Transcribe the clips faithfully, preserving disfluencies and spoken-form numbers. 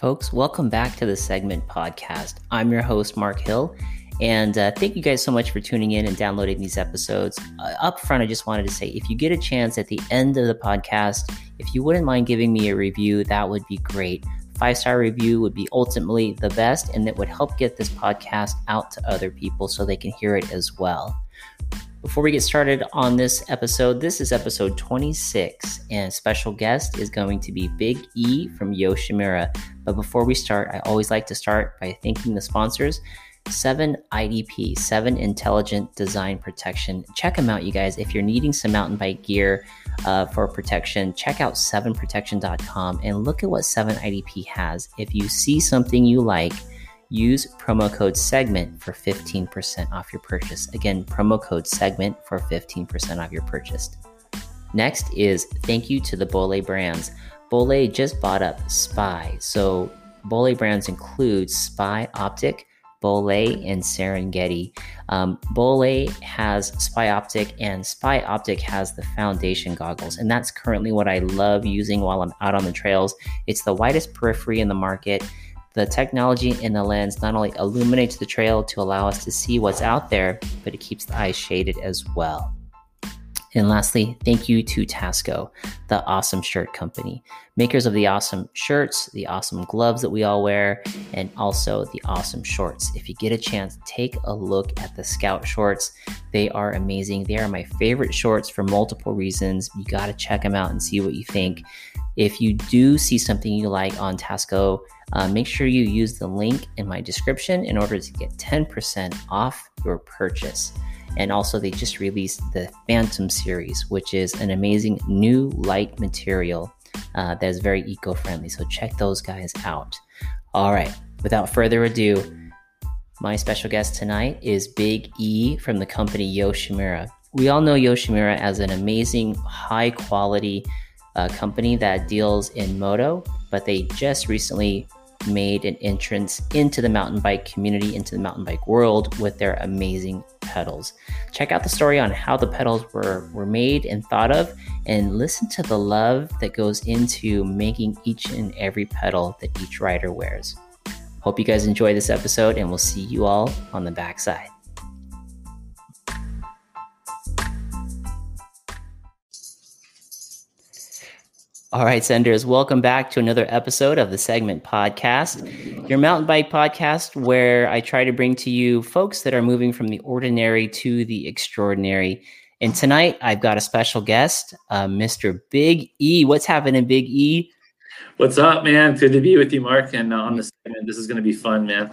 Folks, welcome back to the Segment podcast. I'm your host, Mark Hill, and uh, thank you guys so much for tuning in and downloading these episodes. Uh, up front, I just wanted to say, if you get a chance at the end of the podcast, if you wouldn't mind giving me a review, that would be great. Five-star review would be ultimately the best, and it would help get this podcast out to other people so they can hear it as well. Before we get started on this episode, this is episode twenty-six, and special guest is going to be Big E from Yoshimura. But before we start, I always like to start by thanking the sponsors, seven I D P, seven Intelligent Design Protection. Check them out, you guys. If you're needing some mountain bike gear uh, for protection, check out seven protection dot com and look at what seven I D P has. If you see something you like, use promo code SEGMENT for fifteen percent off your purchase. Again, promo code SEGMENT for fifteen percent off your purchase. Next is thank you to the Bolle brands. Bolle just bought up Spy. So Bolle brands include Spy Optic, Bolle, and Serengeti. Um, Bolle has Spy Optic, and Spy Optic has the foundation goggles, and that's currently what I love using while I'm out on the trails. It's the widest periphery in the market. The technology in the lens not only illuminates the trail to allow us to see what's out there, but it keeps the eyes shaded as well. And lastly, thank you to Tasco, the awesome shirt company, makers of the awesome shirts, the awesome gloves that we all wear, and also the awesome shorts. If you get a chance, take a look at the Scout shorts. They are amazing. They are my favorite shorts for multiple reasons. You got to check them out and see what you think. If you do see something you like on Tasco, uh, make sure you use the link in my description in order to get ten percent off your purchase. And also, they just released the Phantom series, which is an amazing new light material uh, that is very eco-friendly. So check those guys out. All right, without further ado, my special guest tonight is Big E from the company Yoshimura. We all know Yoshimura as an amazing, high-quality uh, company that deals in moto, but they just recently made an entrance into the mountain bike community, into the mountain bike world with their amazing pedals. Check out the story on how the pedals were, were made and thought of, and listen to the love that goes into making each and every pedal that each rider wears. Hope you guys enjoy this episode, and we'll see you all on the backside. All right, senders, welcome back to another episode of the Segment podcast, your mountain bike podcast where I try to bring to you folks that are moving from the ordinary to the extraordinary. And tonight I've got a special guest, uh, Mister Big E. What's happening, Big E? What's up, man? Good to be with you, Mark, and uh, on the Segment. This is going to be fun, man.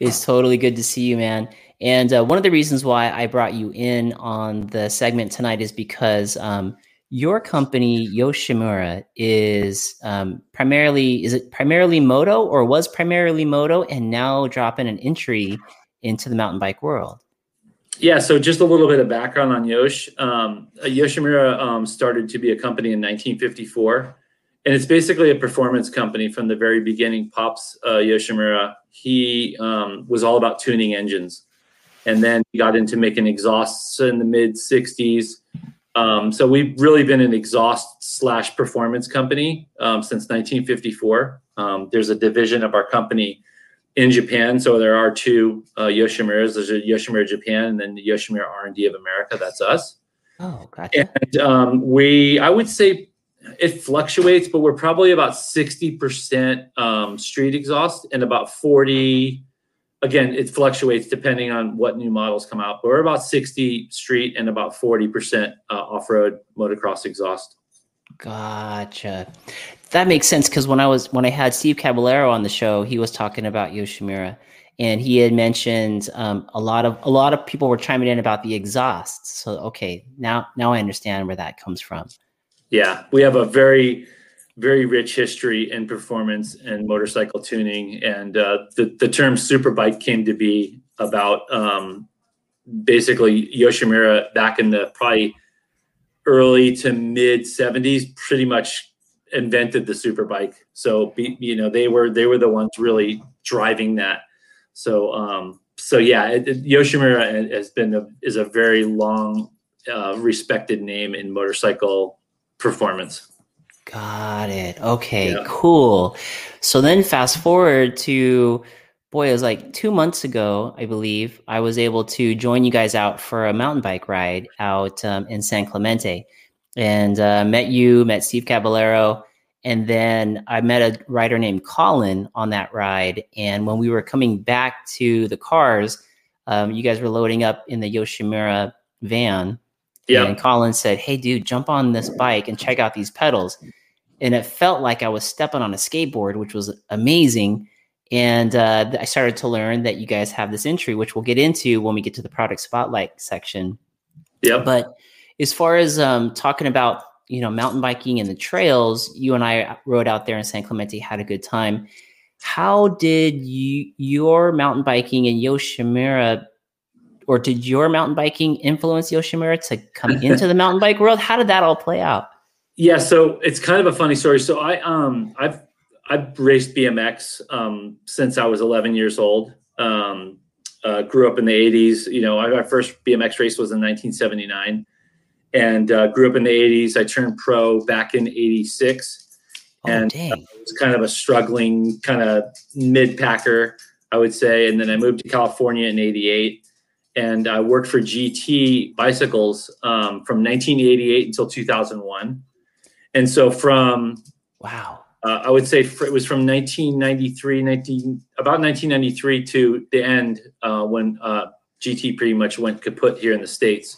It's totally good to see you, man. And uh, one of the reasons why I brought you in on the Segment tonight is because um, your company, Yoshimura, is um, primarily, is it primarily moto or was primarily moto and now dropping an entry into the mountain bike world? Yeah, so just a little bit of background on Yosh. Um, Yoshimura um, started to be a company in nineteen fifty-four, and it's basically a performance company from the very beginning. Pops uh, Yoshimura, he um, was all about tuning engines, and then he got into making exhausts in the mid-sixties. Um, so we've really been an exhaust slash performance company um, since nineteen fifty-four. Um, there's a division of our company in Japan. So there are two uh, Yoshimuras. There's a Yoshimura Japan and then the Yoshimura R and D of America. That's us. Oh, gotcha. And um, we, I would say it fluctuates, but we're probably about sixty percent um, street exhaust and about forty. Again, it fluctuates depending on what new models come out, but we're about sixty street and about forty percent uh, off-road motocross exhaust. Gotcha. That makes sense, because when I was when I had Steve Caballero on the show, he was talking about Yoshimura, and he had mentioned um, a lot of a lot of people were chiming in about the exhausts. So okay, now now I understand where that comes from. Yeah, we have a very very rich history in performance and motorcycle tuning. And uh, the, the term superbike came to be about um, basically Yoshimura back in the probably early to mid seventies, pretty much invented the superbike. So, you know, they were, they were the ones really driving that. So, um, so yeah, it, it, Yoshimura has been, a, is a very long uh, respected name in motorcycle performance. Got it. Okay, yeah. Cool. So then fast forward to, boy, it was like two months ago, I believe, I was able to join you guys out for a mountain bike ride out um, in San Clemente. And uh, met you, met Steve Caballero. And then I met a rider named Colin on that ride. And when we were coming back to the cars, um, you guys were loading up in the Yoshimura van. Yeah. And Colin said, hey, dude, jump on this bike and check out these pedals. And it felt like I was stepping on a skateboard, which was amazing. And uh, I started to learn that you guys have this entry, which we'll get into when we get to the product spotlight section. Yeah. But as far as um, talking about, you know, mountain biking and the trails, you and I rode out there in San Clemente, had a good time. How did you, your mountain biking and Yoshimura, or did your mountain biking influence Yoshimura to come into the mountain bike world? How did that all play out? Yeah, so it's kind of a funny story. So I, um, I've I've raced B M X um, since I was eleven years old. Um, uh, grew up in the eighties. You know, my first B M X race was in nineteen seventy-nine, and uh, grew up in the eighties. I turned pro back in eighty-six, oh, and uh, I was kind of a struggling kind of mid-packer, I would say. And then I moved to California in eighty-eight, and I worked for G T Bicycles um, from nineteen eighty-eight until two thousand one. And so from, wow, uh, I would say for, it was from nineteen ninety-three, nineteen, about nineteen ninety-three to the end uh, when uh, G T pretty much went kaput here in the States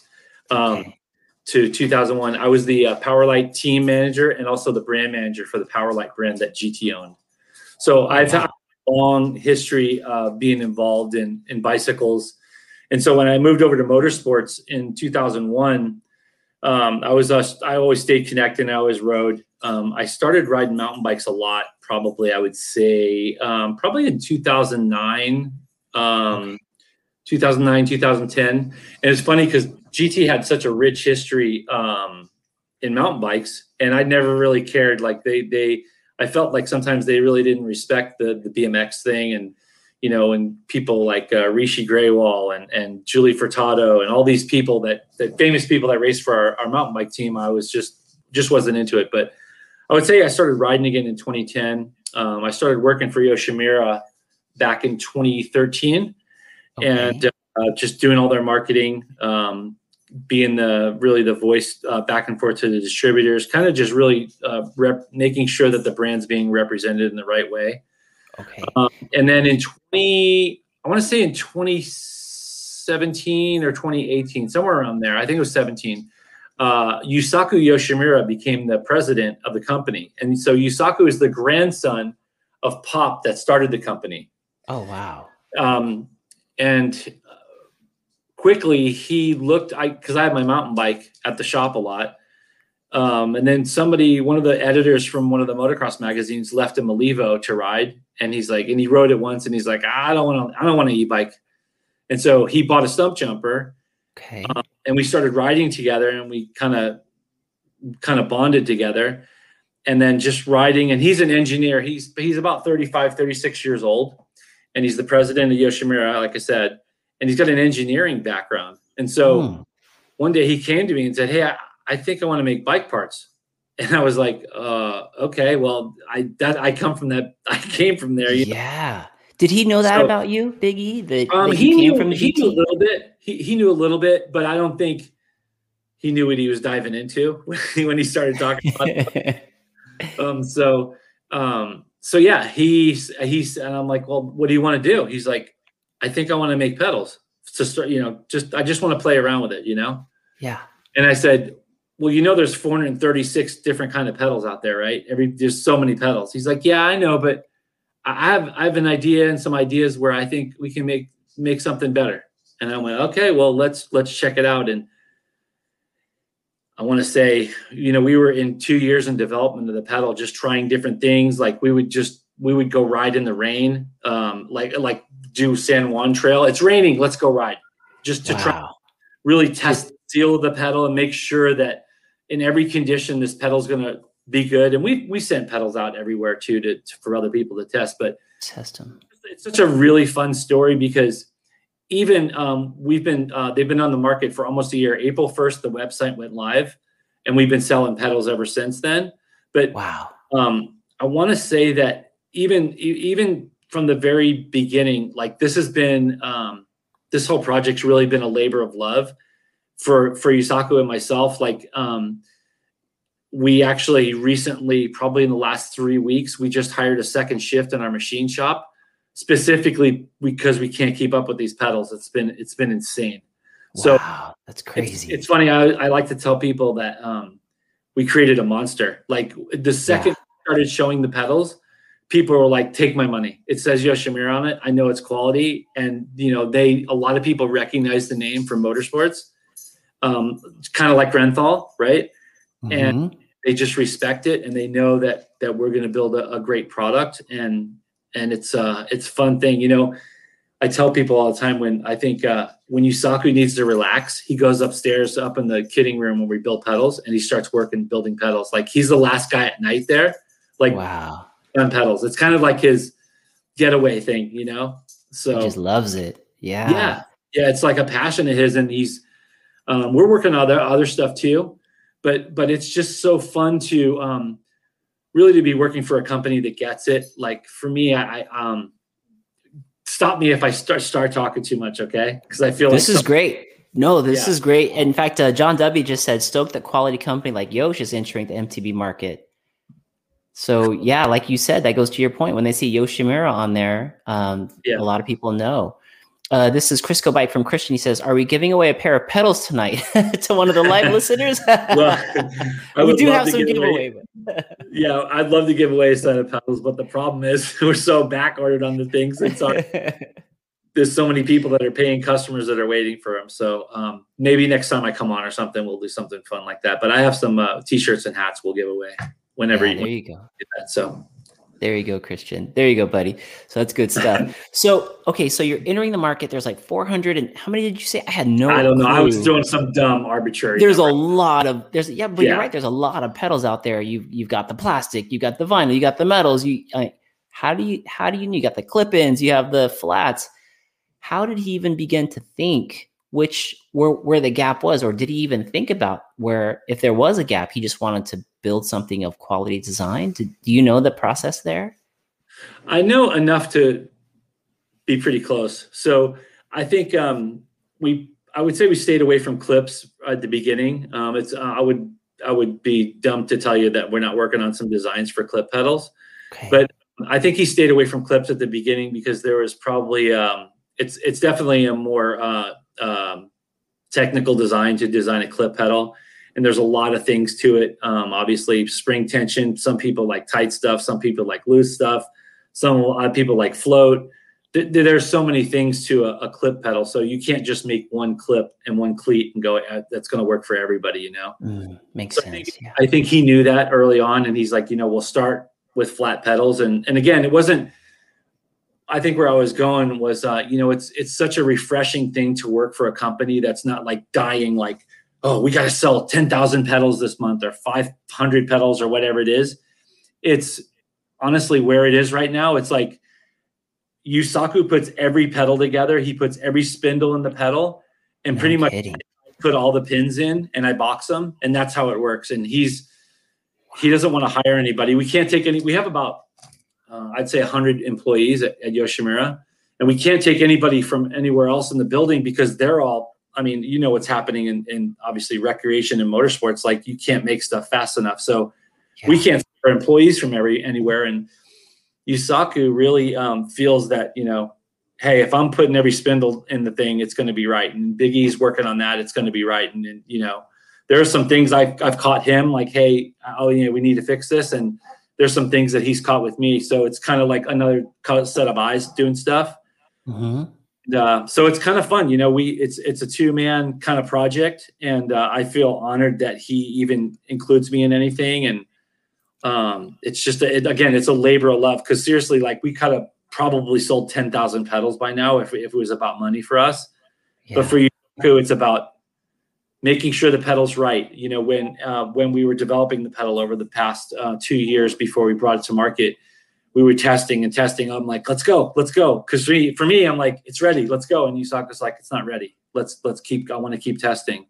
um, okay. to two thousand one. I was the uh, PowerLight team manager and also the brand manager for the PowerLight brand that G T owned. So I've had a long history of being involved in, in bicycles. And so when I moved over to motorsports in two thousand one, Um, I was, uh, I always stayed connected and I always rode. Um, I started riding mountain bikes a lot, probably, I would say, um, probably in two thousand nine, um, two thousand nine, two thousand ten. And it's funny because G T had such a rich history, um, in mountain bikes, and I never really cared. Like they, they, I felt like sometimes they really didn't respect the, the B M X thing. And, you know, and people like uh, Rishi Graywall and, and Julie Furtado and all these people that, that famous people that raced for our, our mountain bike team, I was just, just wasn't into it. But I would say I started riding again in twenty ten. Um, I started working for Yoshimura back in twenty thirteen, okay. and uh, just doing all their marketing, um, being the, really the voice uh, back and forth to the distributors, kind of just really uh, rep- making sure that the brand's being represented in the right way. Okay. Um, and then in twenty, I want to say in twenty seventeen or twenty eighteen, somewhere around there, I think it was seventeen, uh, Yusaku Yoshimura became the president of the company. And so Yusaku is the grandson of Pop that started the company. Oh, wow. Um, and quickly he looked, I because I had my mountain bike at the shop a lot. Um, and then somebody, one of the editors from one of the motocross magazines, left him a Levo to ride, and he's like, and he rode it once, and he's like, I don't want to, I don't want to e-bike, and so he bought a stump jumper, okay, um, and we started riding together, and we kind of, kind of bonded together, and then just riding. And he's an engineer; he's he's about thirty-five, thirty-six years old, and he's the president of Yoshimura, like I said, and he's got an engineering background, and so hmm. one day he came to me and said, hey, I, I think I want to make bike parts. And I was like, uh, okay, well, I, that I come from that. I came from there. You yeah. Know? Did he know that so, about you, Big E? That, um, that he, he came knew, from the he knew a little bit. He, he knew a little bit, but I don't think he knew what he was diving into when he started talking about it. Um, so, um, so yeah, he, he's, and I'm like, well, what do you want to do? He's like, I think I want to make pedals to start, you know, just, I just want to play around with it, you know? Yeah. And I said, well, you know, there's four hundred thirty-six different kind of pedals out there, right? Every there's so many pedals. He's like, yeah, I know, but I have I have an idea and some ideas where I think we can make make something better. And I went, okay, well, let's let's check it out. And I want to say, you know, we were in two years in development of the pedal, just trying different things. Like we would just we would go ride in the rain, um, like like do San Juan Trail. It's raining, let's go ride, just to wow. try really test the seal of the pedal and make sure that in every condition, this pedal's going to be good. And we we sent pedals out everywhere too to, to for other people to test. But test them. It's such a really fun story because even um, we've been uh, they've been on the market for almost a year. April first, the website went live, and we've been selling pedals ever since then. But wow, um, I want to say that even even from the very beginning, like this has been um, this whole project's really been a labor of love for for Yusaku and myself. Like um, we actually recently, probably in the last three weeks, we just hired a second shift in our machine shop, specifically because we can't keep up with these pedals. It's been it's been insane. Wow, so that's crazy. It's, it's funny. I, I like to tell people that um, we created a monster. Like the second yeah. we started showing the pedals, people were like, "Take my money! It says Yoshimura on it. I know it's quality." And you know, they a lot of people recognize the name from motorsports, um, kind of like Renthal, right? Mm-hmm. And they just respect it, and they know that that we're going to build a, a great product. And and it's uh it's a fun thing, you know. I tell people all the time when I think uh, when Yusaku needs to relax, he goes upstairs up in the kidding room where we build pedals, and he starts working building pedals. Like he's the last guy at night there, like wow, on pedals. It's kind of like his getaway thing, you know. So he just loves it. Yeah, yeah, yeah. It's like a passion of his, and he's um, we're working on other other stuff too, but but it's just so fun to um, really to be working for a company that gets it. Like for me, I. I um, Stop me if I start start talking too much, okay? Because I feel this like is great. No, this yeah. is great. In fact, uh, John W just said, "Stoked that quality company like Yosh is entering the M T B market." So yeah, like you said, that goes to your point. When they see Yoshimura on there, um, yeah. a lot of people know. Uh, this is Crisco Bike from Christian. He says, "Are we giving away a pair of pedals tonight to one of the live listeners?" Well, we do have some give giveaway. Away, yeah, I'd love to give away a set of pedals, but the problem is we're so back ordered on the things. It's our, there's so many people that are paying customers that are waiting for them. So um, maybe next time I come on or something, we'll do something fun like that. But I have some uh, T-shirts and hats we'll give away whenever yeah, you, there you go. Get that. So. There you go, Christian. There you go, buddy. So that's good stuff. So, okay, so you're entering the market. There's like four hundred and how many did you say? I had no I don't know. Clue. I was doing some dumb arbitrary. There's number. a lot of, there's yeah, but yeah. you're right. There's a lot of pedals out there. You've, you've got the plastic, you've got the vinyl, you got the metals. You like, How do you, how do you, you got the clip-ins, you have the flats. How did he even begin to think which, where, where the gap was? Or did he even think about where, if there was a gap, he just wanted to build something of quality design? Do you know the process there? I know enough to be pretty close. So I think um, we, I would say we stayed away from clips at the beginning. Um, it's, uh, I would, I would be dumb to tell you that we're not working on some designs for clip pedals, okay. But I think he stayed away from clips at the beginning because there was probably um, it's, it's definitely a more uh, um, technical design to design a clip pedal. And there's a lot of things to it. Um, obviously, spring tension. Some people like tight stuff. Some people like loose stuff. Some a lot of people like float. Th- there's so many things to a, a clip pedal. So you can't just make one clip and one cleat and go, that's going to work for everybody, you know? Mm, makes so sense. I think, yeah. I think he knew that early on. And he's like, you know, we'll start with flat pedals. And, and again, it wasn't, I think where I was going was, uh, you know, it's it's such a refreshing thing to work for a company that's not like dying like, oh, we got to sell ten thousand pedals this month or five hundred pedals or whatever it is. It's honestly where it is right now. It's like Yusaku puts every pedal together. He puts every spindle in the pedal and pretty much put all the pins in and I box them. And that's how it works. And he's, he doesn't want to hire anybody. We can't take any, we have about, uh, I'd say one hundred employees at, at Yoshimura, and we can't take anybody from anywhere else in the building because they're all, I mean, you know what's happening in, in obviously recreation and motorsports. Like you can't make stuff fast enough, so yeah. we can't hire employees from every anywhere. And Yusaku really um, feels that, you know, hey, if I'm putting every spindle in the thing, it's going to be right. And Big E's working on that; it's going to be right. And, and you know, there are some things I've I've caught him like, hey, oh yeah, we need to fix this. And there's some things that he's caught with me. So it's kind of like another set of eyes doing stuff. Mm-hmm. Uh, so it's kind of fun, you know, we, it's, it's a two man kind of project. And, uh, I feel honored that he even includes me in anything. And, um, it's just, a, it, again, it's a labor of love. Cause seriously, like we kind of probably sold ten thousand pedals by now, if, if it was about money for us, yeah. but for you, it's about making sure the pedal's right. You know, when, uh, when we were developing the pedal over the past, uh, two years before we brought it to market, we were testing and testing. I'm like, let's go, let's go. Because for, for me, I'm like, it's ready, let's go. And Yusaku's like, it's not ready. Let's let's keep, I want to keep testing.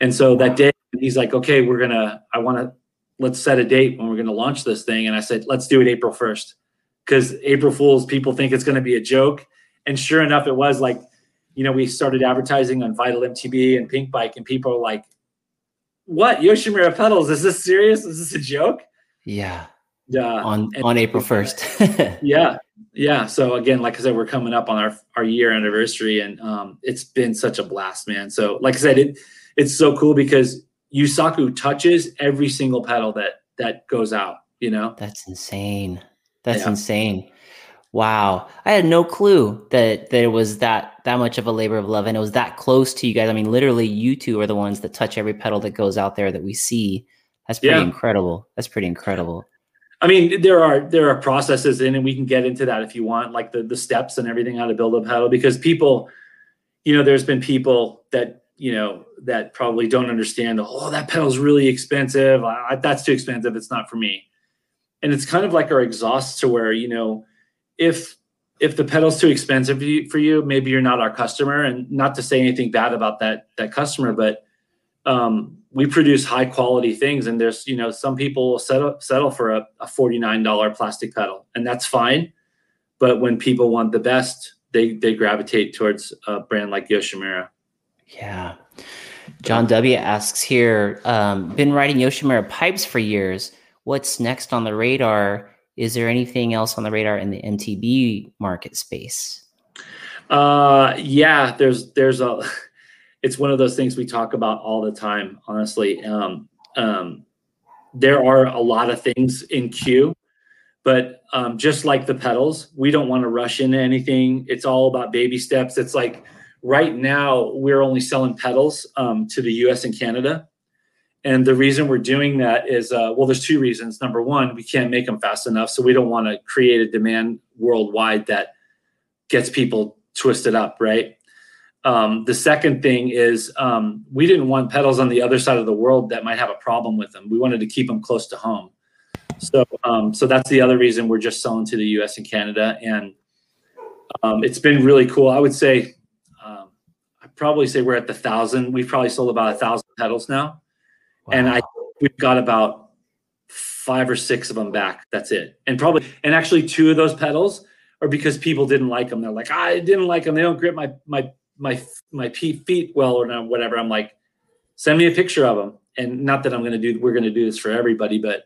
And so that day, he's like, okay, we're going to, I want to let's set a date when we're going to launch this thing. And I said, let's do it April first, because April Fools, people think it's going to be a joke. And sure enough, it was. Like, you know, we started advertising on Vital M T B and Pink Bike, and people are like, what, Yoshimura pedals? Is this serious? Is this a joke? Yeah. Yeah. Uh, on and, on April first. Yeah. Yeah. So again, like I said, we're coming up on our, our year anniversary, and um, it's been such a blast, man. So like I said, it it's so cool because Yusaku touches every single pedal that, that goes out, you know? That's insane. That's yeah. insane. Wow. I had no clue that there was that, that much of a labor of love, and it was that close to you guys. I mean, literally you two are the ones that touch every pedal that goes out there that we see. That's pretty yeah. incredible. That's pretty incredible. I mean, there are, there are processes in, and we can get into that if you want, like the, the steps and everything, how to build a pedal, because people, you know, there's been people that, you know, that probably don't understand, oh, that pedal's really expensive. I, that's too expensive. It's not for me. And it's kind of like our exhaust, to where, you know, if, if the pedal's too expensive for you, maybe you're not our customer. And not to say anything bad about that, that customer, but um, we produce high quality things. And there's, you know, some people will settle, settle for a, a forty-nine dollar plastic pedal, and that's fine. But when people want the best, they, they gravitate towards a brand like Yoshimura. Yeah. John W asks here, um, been riding Yoshimura pipes for years. What's next on the radar? Is there anything else on the radar in the M T B market space? Uh, yeah, there's, there's a, it's one of those things we talk about all the time, honestly. Um, um, there are a lot of things in queue, but um, just like the pedals, we don't want to rush into anything. It's all about baby steps. It's like, right now, we're only selling pedals um, to the U S and Canada. And the reason we're doing that is, uh, well, there's two reasons. Number one, we can't make them fast enough. So we don't want to create a demand worldwide that gets people twisted up, right? Um, the second thing is um, we didn't want pedals on the other side of the world that might have a problem with them. We wanted to keep them close to home. So, um, so that's the other reason we're just selling to the U S and Canada. And um, it's been really cool. I would say... probably say we're at the thousand. We've probably sold about a thousand pedals now. Wow. And I, we've got about five or six of them back. That's it. And probably, and actually two of those pedals are because people didn't like them. They're like, I didn't like them. They don't grip my, my, my, my feet well or whatever. I'm like, send me a picture of them. And not that I'm going to do, we're going to do this for everybody, but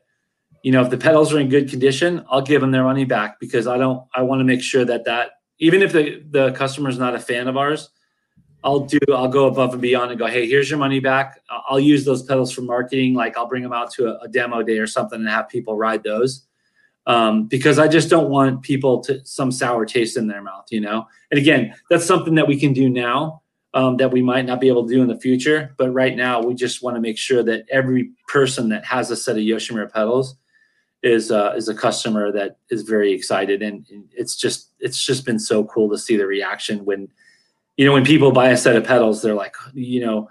you know, if the pedals are in good condition, I'll give them their money back, because I don't, I want to make sure that that, even if the, the customer's not a fan of ours, I'll do, I'll go above and beyond and go, hey, here's your money back. I'll use those pedals for marketing. Like I'll bring them out to a, a demo day or something and have people ride those. Um, because I just don't want people to some sour taste in their mouth, you know? And again, that's something that we can do now um, that we might not be able to do in the future. But right now we just want to make sure that every person that has a set of Yoshimura pedals is, uh, is a customer that is very excited. And it's just, it's just been so cool to see the reaction when, you know, when people buy a set of pedals, they're like, you know,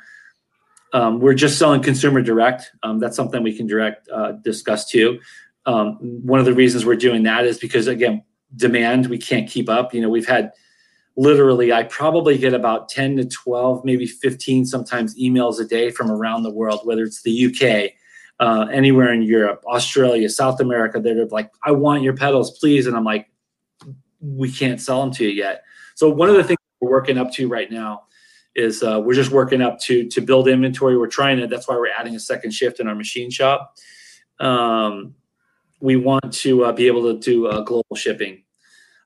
um, we're just selling consumer direct. Um, that's something we can direct uh, discuss too. Um, one of the reasons we're doing that is because, again, demand, we can't keep up. You know, we've had literally, I probably get about ten to twelve, maybe fifteen, sometimes emails a day from around the world, whether it's the U K, uh, anywhere in Europe, Australia, South America, that are like, I want your pedals, please. And I'm like, we can't sell them to you yet. So one of the things we're working up to right now is uh, we're just working up to to build inventory. We're trying to, that's why we're adding a second shift in our machine shop. Um, we want to uh, be able to do uh, global shipping.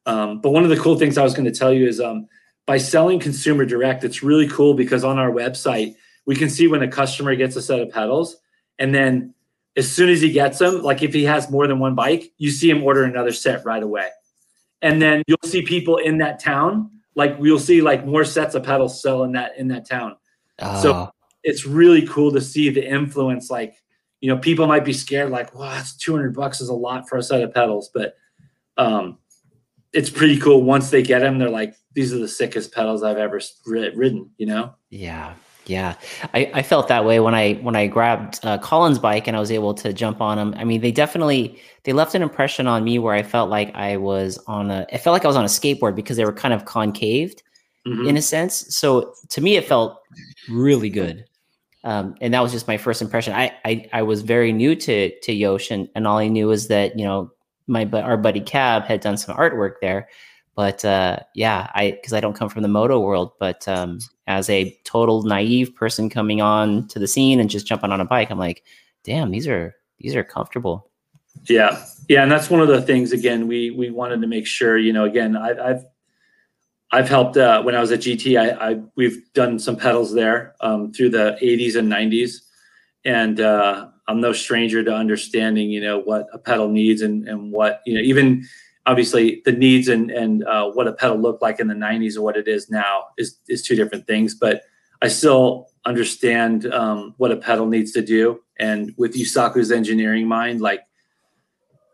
Um, but one of the cool things I was going to tell you is um, by selling consumer direct, it's really cool because on our website, we can see when a customer gets a set of pedals. And then as soon as he gets them, like if he has more than one bike, you see him order another set right away. And then you'll see people in that town. Like we'll see like more sets of pedals sell in that, in that town. Uh, so it's really cool to see the influence. Like, you know, people might be scared like, wow, it's two hundred bucks is a lot for a set of pedals, but um, it's pretty cool. Once they get them, they're like, these are the sickest pedals I've ever ridden, you know? Yeah. Yeah. I, I felt that way when I, when I grabbed uh, Colin's bike and I was able to jump on them. I mean, they definitely, they left an impression on me where I felt like I was on a, I felt like I was on a skateboard because they were kind of concaved mm-hmm. in a sense. So to me, it felt really good. Um, and that was just my first impression. I, I, I was very new to, to Yosh, and, and all I knew was that, you know, my, our buddy Cab had done some artwork there, but, uh, yeah, I, cause I don't come from the moto world, but, um, as a total naive person coming on to the scene and just jumping on a bike, I'm like, damn, these are, these are comfortable. Yeah. Yeah. And that's one of the things, again, we, we wanted to make sure, you know, again, I, I've, I've helped uh, when I was at G T. I, I we've done some pedals there um, through the eighties and nineties, and uh, I'm no stranger to understanding, you know, what a pedal needs and and what, you know, even obviously the needs and and uh, what a pedal looked like in the nineties or what it is now is is two different things. But I still understand um, what a pedal needs to do, and with Yusaku's engineering mind, like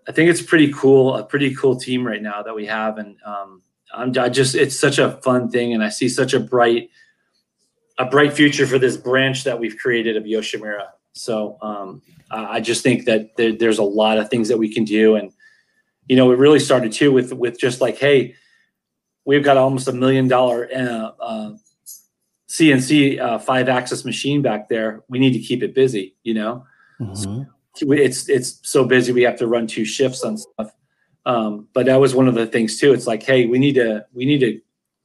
I think it's pretty cool, a pretty cool team right now that we have, and. Um, I'm I just, it's such a fun thing. And I see such a bright, a bright future for this branch that we've created of Yoshimura. So um, I just think that there, there's a lot of things that we can do. And, you know, it really started too with, with just like, hey, we've got almost a million dollar uh, uh, C N C uh, five axis machine back there. We need to keep it busy, you know, mm-hmm. so it's, it's so busy. We have to run two shifts on stuff. Um, but that was one of the things too. It's like, hey, we need to, we need to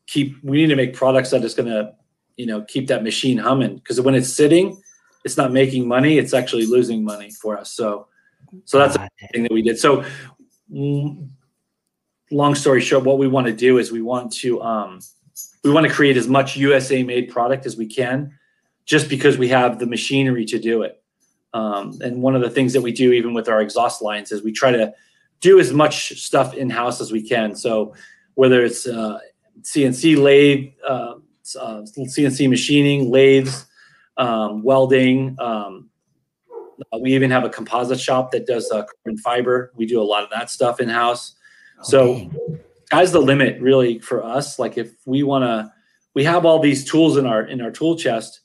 keep, we need to make products that is going to, you know, keep that machine humming. Cause when it's sitting, it's not making money. It's actually losing money for us. So, so that's the thing that we did. So long story short, what we want to do is we want to, um, we want to create as much U S A made product as we can, just because we have the machinery to do it. Um, and one of the things that we do, even with our exhaust lines, is we try to do as much stuff in-house as we can. So whether it's uh, C N C lathe, uh, uh, C N C machining, lathes, um, welding. Um, we even have a composite shop that does uh, carbon fiber. We do a lot of that stuff in-house. So as the limit really for us, like if we want to, we have all these tools in our, in our tool chest.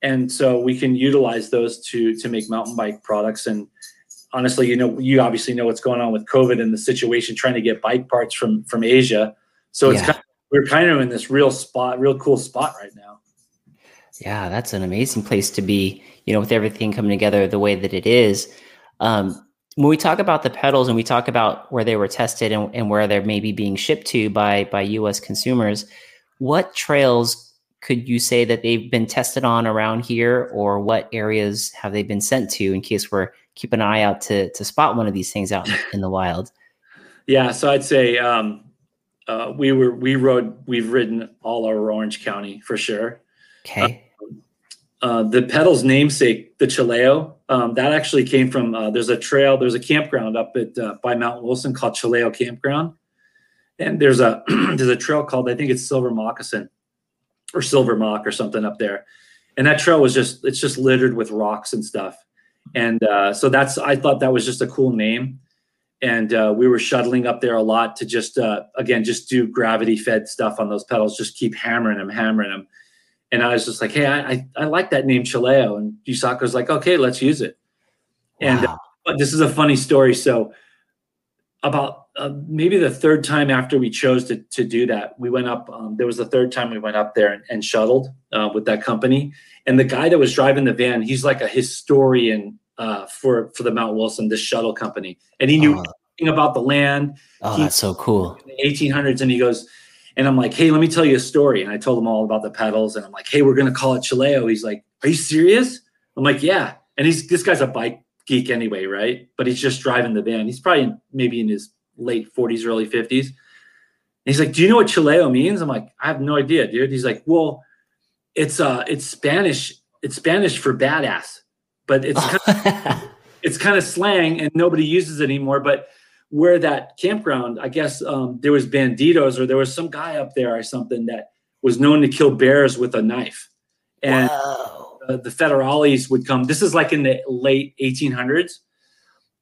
And so we can utilize those to, to make mountain bike products. And, honestly, you know, you obviously know what's going on with COVID and the situation, trying to get bike parts from, from Asia. So it's yeah. kind of, we're kind of in this real spot, real cool spot right now. Yeah. That's an amazing place to be, you know, with everything coming together the way that it is. Um, when we talk about the pedals and we talk about where they were tested and, and where they're maybe being shipped to by, by U S consumers, what trails could you say that they've been tested on around here, or what areas have they been sent to, in case we're keep an eye out to, to spot one of these things out in the wild? Yeah. So I'd say, um, uh, we were, we rode, we've ridden all over Orange County for sure. Okay. Um, uh, the pedal's namesake, the Chileo, um, that actually came from, uh, there's a trail, there's a campground up at, uh, by Mount Wilson called Chileo Campground. And there's a, there's a trail called, I think it's Silver Moccasin or Silver Mock or something up there. And that trail was just, it's just littered with rocks and stuff. And uh, so that's, I thought that was just a cool name. And uh, we were shuttling up there a lot to just, uh, again, just do gravity fed stuff on those pedals, just keep hammering them, hammering them. And I was just like, hey, I, I, I like that name Chileo. And Yusaku's like, okay, let's use it. Wow. And uh, but this is a funny story. So about uh, maybe the third time after we chose to, to do that, we went up, um, there was the third time we went up there and, and shuttled uh, with that company. And the guy that was driving the van, he's like a historian uh, for, for the Mount Wilson, this shuttle company. And he knew oh. everything about the land. Oh, he, that's so cool. In the eighteen hundreds. And he goes, and I'm like, hey, let me tell you a story. And I told him all about the pedals. And I'm like, hey, we're going to call it Chileo. He's like, are you serious? I'm like, yeah. And he's, this guy's a bike geek anyway, right? But he's just driving the van. He's probably in, maybe in his late forties, early fifties. And he's like, do you know what Chileo means? I'm like, I have no idea, dude. He's like, well, It's uh, it's Spanish. It's Spanish for badass, but it's kind of, it's kind of slang, and nobody uses it anymore. But where that campground, I guess um, there was banditos, or there was some guy up there or something that was known to kill bears with a knife, and uh, the federales would come. This is like in the late eighteen hundreds,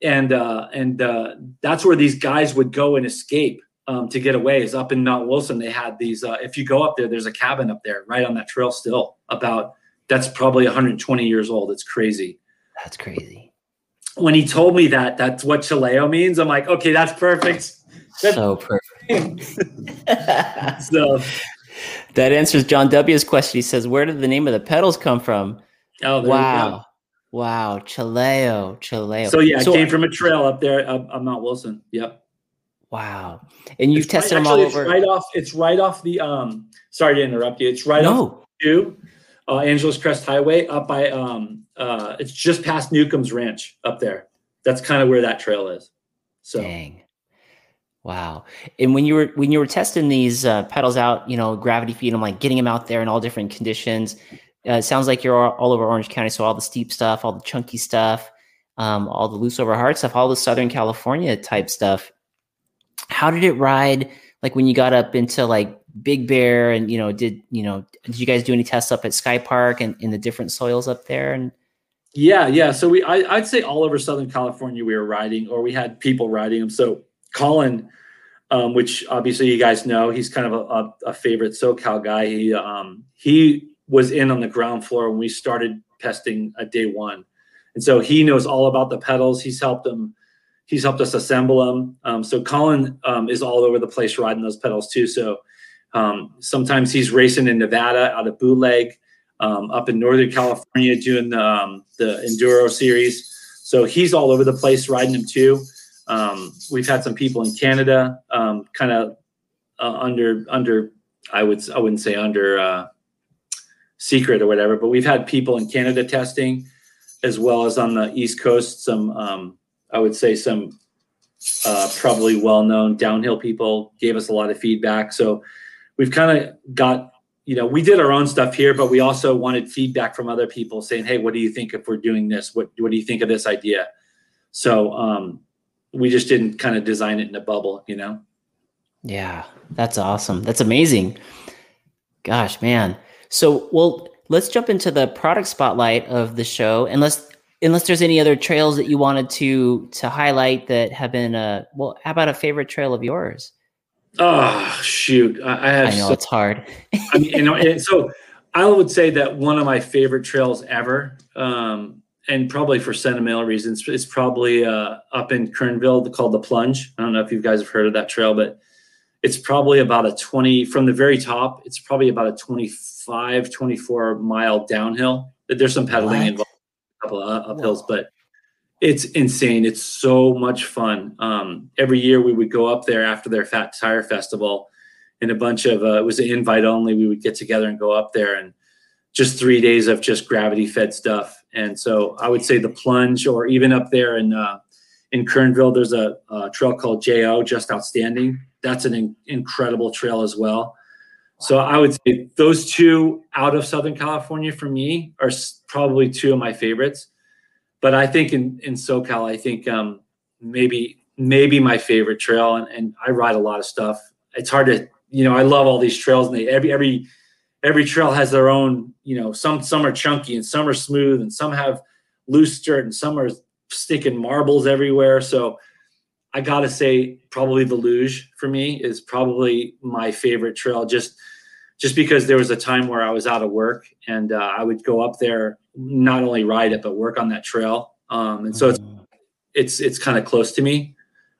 and uh, and uh, that's where these guys would go and escape. Um, to get away is up in Mount Wilson. They had these, uh, if you go up there, there's a cabin up there right on that trail still about, that's probably one hundred twenty years old. It's crazy. That's crazy. When he told me that, that's what Chileo means. I'm like, okay, that's perfect. That's so perfect. So that answers John W.'s question. He says, where did the name of the pedals come from? Oh, there wow. We go. Wow. Chileo, Chileo. So yeah, so, I came from a trail up there up, up Mount Wilson. Yep. Wow. And you've it's tested right, them all actually, over. It's right off, it's right off the, um, sorry to interrupt you. It's right no. off two, uh, Angeles Crest Highway up by, um, uh, it's just past Newcomb's Ranch up there. That's kind of where that trail is. So. Dang. Wow. And when you were, when you were testing these uh, pedals out, you know, gravity feed, I'm like getting them out there in all different conditions. Uh, it sounds like you're all over Orange County. So all the steep stuff, all the chunky stuff, um, all the loose over hard stuff, all the Southern California type stuff. How did it ride? Like when you got up into like Big Bear and, you know, did, you know, did you guys do any tests up at Sky Park and in the different soils up there? And yeah, yeah. So we, I, I'd say all over Southern California, we were riding or we had people riding them. So Colin, um, which obviously you guys know, he's kind of a, a, a favorite SoCal guy. He um, he was in on the ground floor when we started testing at day one, and so he knows all about the pedals. He's helped them. He's helped us assemble them. Um, so Colin um, is all over the place riding those pedals too. So um, sometimes he's racing in Nevada out of Bootleg, um, up in Northern California doing the, um, the Enduro series. So he's all over the place riding them too. Um, we've had some people in Canada, um, kind of, uh, under, under, I would, I wouldn't say under, uh, secret or whatever, but we've had people in Canada testing as well as on the East Coast. Some, um, I would say some, uh, probably well-known downhill people gave us a lot of feedback. So we've kind of got, you know, we did our own stuff here, but we also wanted feedback from other people saying, hey, what do you think if we're doing this? What, what do you think of this idea? So, um, we just didn't kind of design it in a bubble, you know? Yeah, that's awesome. That's amazing. Gosh, man. So, well, let's jump into the product spotlight of the show. Unless, unless there's any other trails that you wanted to, to highlight that have been, uh, well, how about a favorite trail of yours? Oh, shoot. I, I, have I know so, it's hard. I mean, you know, and so I would say that one of my favorite trails ever, um, and probably for sentimental reasons, it's probably uh, up in Kernville called The Plunge. I don't know if you guys have heard of that trail, but it's probably about a twenty, from the very top, it's probably about a twenty-five, twenty-four mile downhill. There's some pedaling what? involved, a couple of uphills, but it's insane. It's so much fun. Um, every year we would go up there after their Fat Tire Festival and a bunch of, uh, it was an invite only, we would get together and go up there and just three days of just gravity fed stuff. And so I would say The Plunge, or even up there in uh, in Kernville, there's a, a trail called J O, Just Outstanding. That's an in- incredible trail as well. So I would say those two out of Southern California for me are probably two of my favorites. But I think in, in SoCal, I think um, maybe maybe my favorite trail, and, and I ride a lot of stuff. It's hard to, you know, I love all these trails, and they every every Every trail has their own, you know, some, some are chunky and some are smooth and some have loose dirt and some are sticking marbles everywhere. So I got to say probably The Luge for me is probably my favorite trail. Just, just because there was a time where I was out of work and uh, I would go up there, not only ride it, but work on that trail. Um, and so it's, it's, it's kind of close to me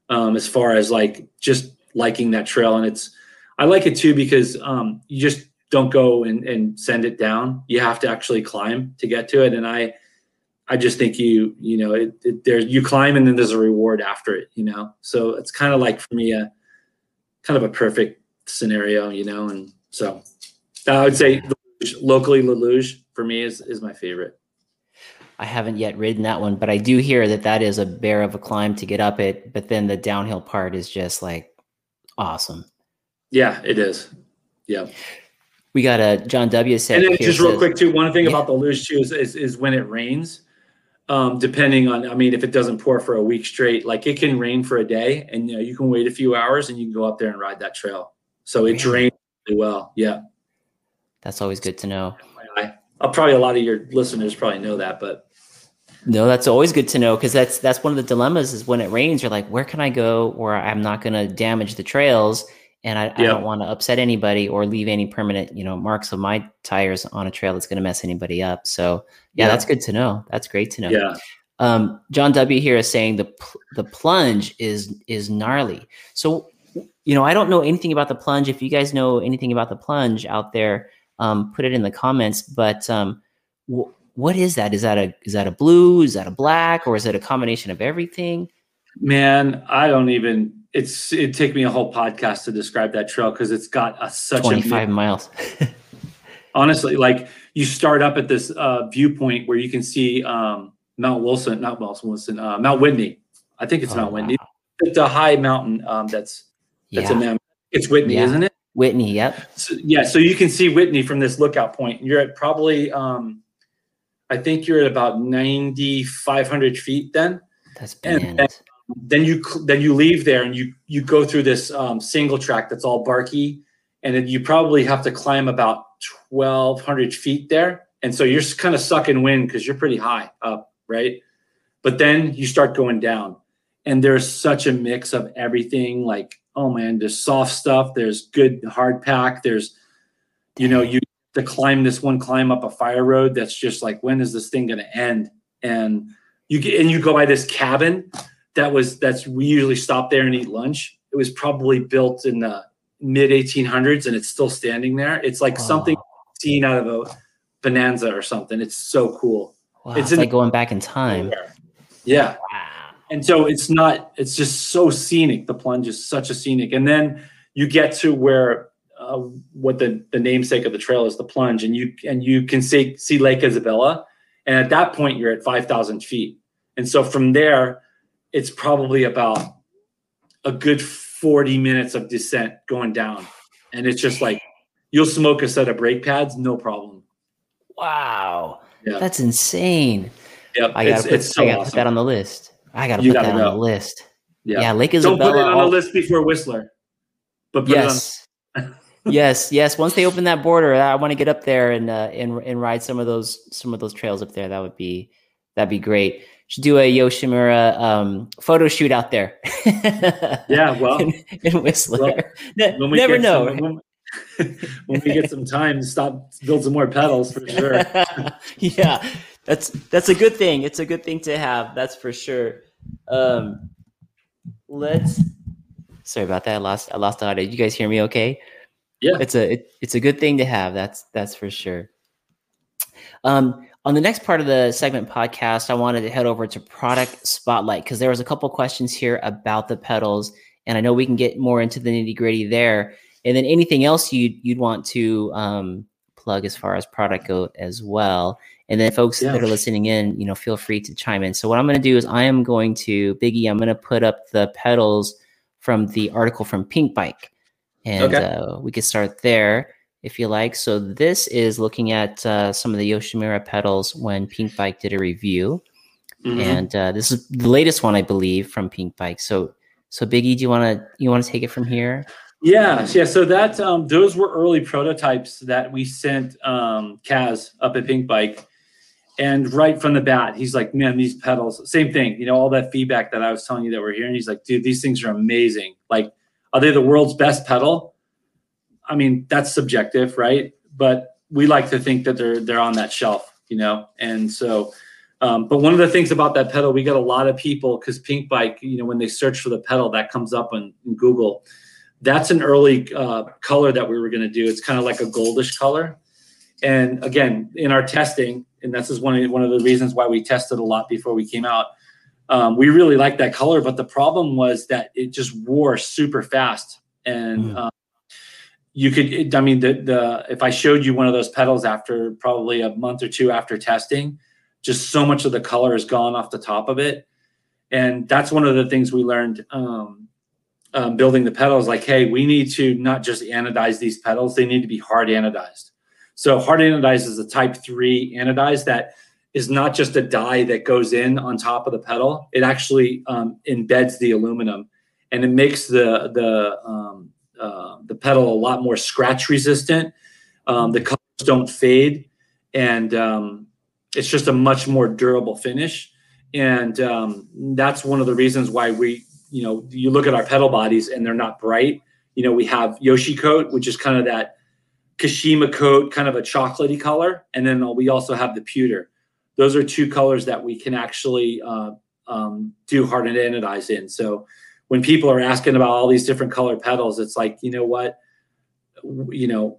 um, as far as like just liking that trail. And it's, I like it too, because um, you just, don't go and, and send it down. You have to actually climb to get to it. And I, I just think you, you know, it, it, there you climb and then there's a reward after it, you know? So it's kind of like for me, a kind of a perfect scenario, you know? And so I would say locally The Luge for me is, is my favorite. I haven't yet ridden that one, but I do hear that that is a bear of a climb to get up it. But then the downhill part is just like awesome. Yeah, it is. Yeah. We got a John W. set. And then just real says, quick too, one thing yeah. about The Luge too is, is, is when it rains, um, depending on, I mean, if it doesn't pour for a week straight, like it can rain for a day and you know, you can wait a few hours and you can go up there and ride that trail. So it drains really well. Yeah. That's always good to know. I'll probably, a lot of your listeners probably know that, but. No, that's always good to know. Cause that's, that's one of the dilemmas is when it rains, you're like, where can I go where I'm not going to damage the trails? And I, yeah. I don't want to upset anybody or leave any permanent, you know, marks of my tires on a trail that's going to mess anybody up. So yeah, yeah, that's good to know. That's great to know. Yeah. Um, John W. here is saying the the plunge is is gnarly. So, you know, I don't know anything about the plunge. If you guys know anything about the plunge out there, um, put it in the comments. But um, w- what is that? Is that a is that a blue? Is that a black? Or is it a combination of everything? Man, I don't even. It's it'd take me a whole podcast to describe that trail because it's got a such twenty-five a, miles. Honestly, like you start up at this uh, viewpoint where you can see um, Mount Wilson, not Mount Wilson, uh, Mount Whitney. I think it's oh, Mount Whitney. Wow. It's a high mountain. Um, that's that's yeah. a mountain. It's Whitney, yeah. isn't it? Whitney, yep. So, yeah, so you can see Whitney from this lookout point. You're at probably, um, I think you're at about ninety-five hundred feet then. That's bananas. Then, then you then you leave there and you you go through this um, single track that's all barky, and then you probably have to climb about twelve hundred feet there. And so you're kind of sucking wind because you're pretty high up, right? But then you start going down, and there's such a mix of everything, like, oh man, there's soft stuff. There's good hard pack. There's, you know, you to climb this one climb up a fire road. That's just like, when is this thing going to end? And you get, and you go by this cabin that was, that's, we usually stop there and eat lunch. It was probably built in the mid eighteen hundreds and it's still standing there. It's like wow. something seen out of a Bonanza or something. It's so cool. Wow, it's, it's in like the- going back in time. Yeah. Wow. And so it's not, it's just so scenic. The Plunge is such a scenic. And then you get to where, uh, what the, the namesake of the trail is, the Plunge. And you, and you can see, see Lake Isabella. And at that point you're at five thousand feet. And so from there, it's probably about a good forty minutes of descent going down. And it's just like, you'll smoke a set of brake pads, no problem. Wow. Yeah. That's insane. Yep. I gotta, it's, put, it's so I gotta awesome. put that on the list. I gotta you put gotta that know. on the list. Yeah, yeah Lake Isabella. Don't put it on the list before Whistler. But put yes, it on. yes, yes. Once they open that border, I want to get up there and uh, and and ride some of those some of those trails up there. That would be that'd be great. Should do a Yoshimura um, photo shoot out there. yeah, well, in, in Whistler. Well, when we Never know. Some, when, when we get some time, stop build some more pedals for sure. yeah, that's that's a good thing. It's a good thing to have. That's for sure. Um, let's, sorry about that. I lost, I lost the audio. You guys hear me okay? Yeah. It's a, it, it's a good thing to have. That's, that's for sure. Um, on the next part of the segment podcast, I wanted to head over to product spotlight because there was a couple questions here about the pedals, and I know we can get more into the nitty gritty there. And then anything else you'd, you'd want to, um, plug as far as product go as well. And then folks yeah. that are listening in, you know, feel free to chime in. So what I'm going to do is I am going to, Big E, I'm going to put up the pedals from the article from Pink Bike. And okay. uh, we could start there if you like. So this is looking at uh, some of the Yoshimura pedals when Pink Bike did a review. Mm-hmm. And uh, this is the latest one, I believe, from Pink Bike. So so Big E, do you want to you want to take it from here? Yeah, yeah. So that um, those were early prototypes that we sent um, Kaz up at Pink Bike. And right from the bat, he's like, man, these pedals, same thing. You know, all that feedback that I was telling you that we're hearing, he's like, dude, these things are amazing. Like, are they the world's best pedal? I mean, that's subjective, right? But we like to think that they're they're on that shelf, you know? And so, um, but one of the things about that pedal, we got a lot of people, because Pink Bike, you know, when they search for the pedal, that comes up on, in Google. That's an early uh, color that we were going to do. It's kind of like a goldish color. And again, in our testing, and this is one of, one of the reasons why we tested a lot before we came out. Um, we really liked that color, but the problem was that it just wore super fast. And mm. um, you could, it, I mean, the, the if I showed you one of those pedals after probably a month or two after testing, just so much of the color has gone off the top of it. And that's one of the things we learned um, uh, building the pedals, like, hey, we need to not just anodize these pedals. They need to be hard anodized. So hard anodized is a type three anodized that is not just a dye that goes in on top of the pedal. It actually um, embeds the aluminum, and it makes the the um, uh, the pedal a lot more scratch resistant. Um, the colors don't fade, and um, it's just a much more durable finish. And um, that's one of the reasons why we, you know, you look at our pedal bodies and they're not bright. You know, we have Yoshi Coat, which is kind of that Kashima coat, kind of a chocolatey color. And then we also have the pewter. Those are two colors that we can actually uh, um, do hard anodize in. So when people are asking about all these different color pedals, it's like, you know what, you know,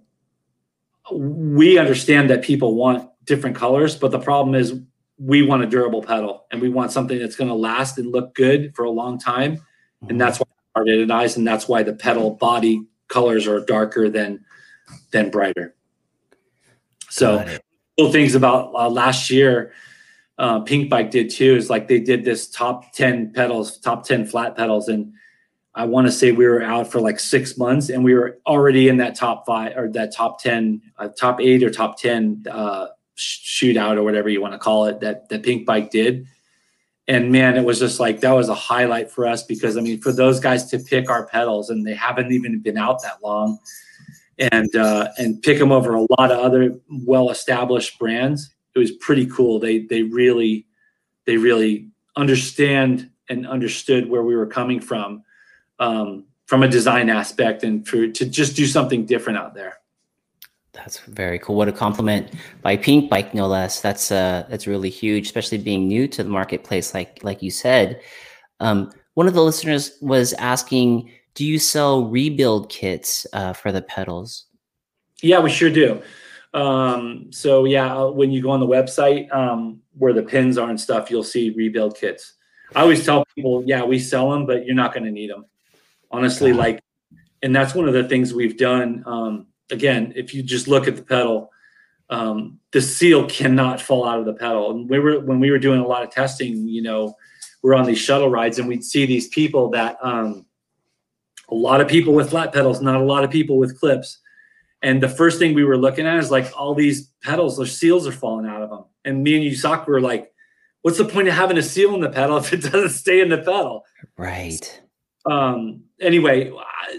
we understand that people want different colors. But the problem is we want a durable pedal, and we want something that's going to last and look good for a long time. And that's why I started eyes, and that's why the pedal body colors are darker than than brighter. So cool things about uh, last year, uh, Pink Bike did too, is like they did this top ten pedals, top ten flat pedals. And I want to say we were out for like six months and we were already in that top five or that top ten, uh, top eight or top ten uh, shootout or whatever you want to call it that, that Pink Bike did. And man, it was just like, that was a highlight for us because I mean, for those guys to pick our pedals and they haven't even been out that long, and uh, and pick them over a lot of other well-established brands, it was pretty cool. They they really they really understand and understood where we were coming from, um, from a design aspect, and to, to just do something different out there. That's very cool. What a compliment by Pink Bike, no less. That's uh, that's really huge, especially being new to the marketplace, like like you said. Um, one of the listeners was asking, do you sell rebuild kits uh, for the pedals? Yeah, we sure do. Um, so yeah, when you go on the website um, where the pins are and stuff, you'll see rebuild kits. I always tell people, yeah, we sell them, but you're not going to need them. Honestly, God. like, and that's one of the things we've done. Um, again, if you just look at the pedal, um, the seal cannot fall out of the pedal. And we were, when we were doing a lot of testing, you know, we're on these shuttle rides and we'd see these people that, um, a lot of people with flat pedals, not a lot of people with clips. And the first thing we were looking at is like all these pedals, their seals are falling out of them. And me and Yusaku were like, what's the point of having a seal in the pedal if it doesn't stay in the pedal? Right. Um, anyway,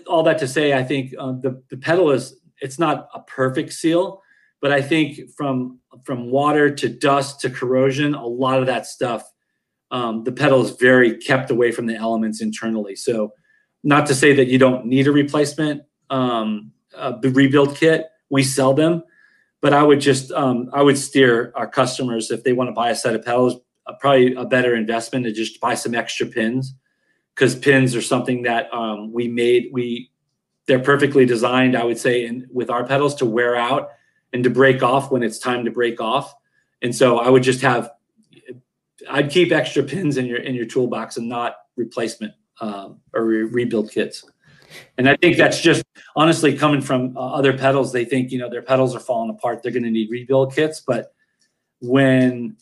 all that to say, I think uh, the, the pedal is, it's not a perfect seal, but I think from, from water to dust to corrosion, a lot of that stuff, um, the pedal is very kept away from the elements internally. So, not to say that you don't need a replacement, um, a rebuild kit. We sell them, but I would just, um, I would steer our customers if they want to buy a set of pedals, uh, probably a better investment to just buy some extra pins, because pins are something that um, we made. We, they're perfectly designed, I would say, in, with our pedals to wear out and to break off when it's time to break off. And so I would just have, I'd keep extra pins in your in your toolbox and not replacement. Um, or re- rebuild kits. And I think that's just honestly coming from uh, other pedals. They think, you know, their pedals are falling apart, they're going to need rebuild kits. But when,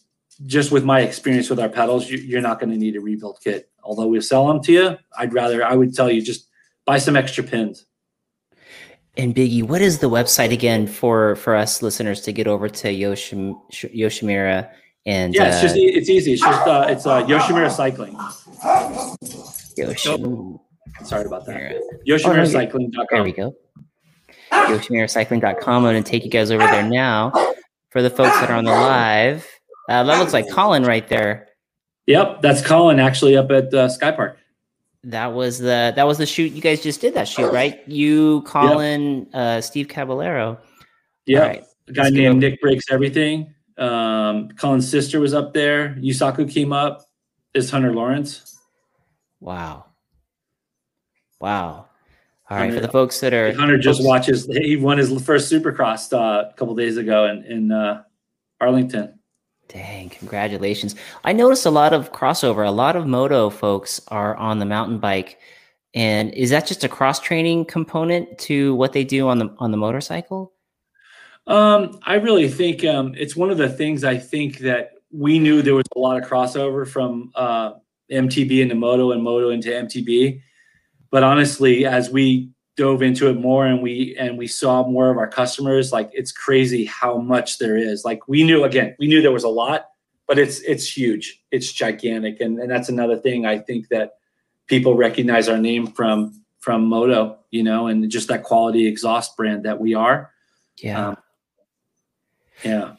just with my experience with our pedals, you, you're not going to need a rebuild kit. Although we sell them to you, I'd rather, I would tell you just buy some extra pins. And Big E, what is the website again for, for us listeners to get over to Yoshim, Yoshimura? And yeah, it's uh, just, it's easy. It's just, uh, it's uh, Yoshimura Cycling. Yoshimura. Oh, sorry about that. Yoshimura cycling dot com. There we go. Yoshimura cycling dot com. I'm going to take you guys over there now. For the folks that are on the live, uh, that looks like Colin right there. Yep, that's Colin actually up at uh, Sky Park. That was the that was the shoot you guys just did. That shoot, right? You, Colin, yep. uh, Steve Caballero. Yeah, right, a guy named Nick Breaks Everything. Um, Colin's sister was up there. Yusaku came up. Is Hunter Lawrence? Wow. Wow. All Hunter, right. For the folks that are. Hunter just folks, watches. He won his first Supercross uh, a couple days ago in, in uh, Arlington. Dang. Congratulations. I noticed a lot of crossover. A lot of moto folks are on the mountain bike. And is that just a cross training component to what they do on the, on the motorcycle? Um, I really think um, it's one of the things I think that we knew there was a lot of crossover from, uh, M T B into moto and moto into M T B. But honestly, as we dove into it more and we and we saw more of our customers, like it's crazy how much there is. Like we knew, again, we knew there was a lot, but it's it's huge. It's gigantic. And, and that's another thing I think that people recognize our name from from moto, you know, and just that quality exhaust brand that we are. Yeah. Um, yeah.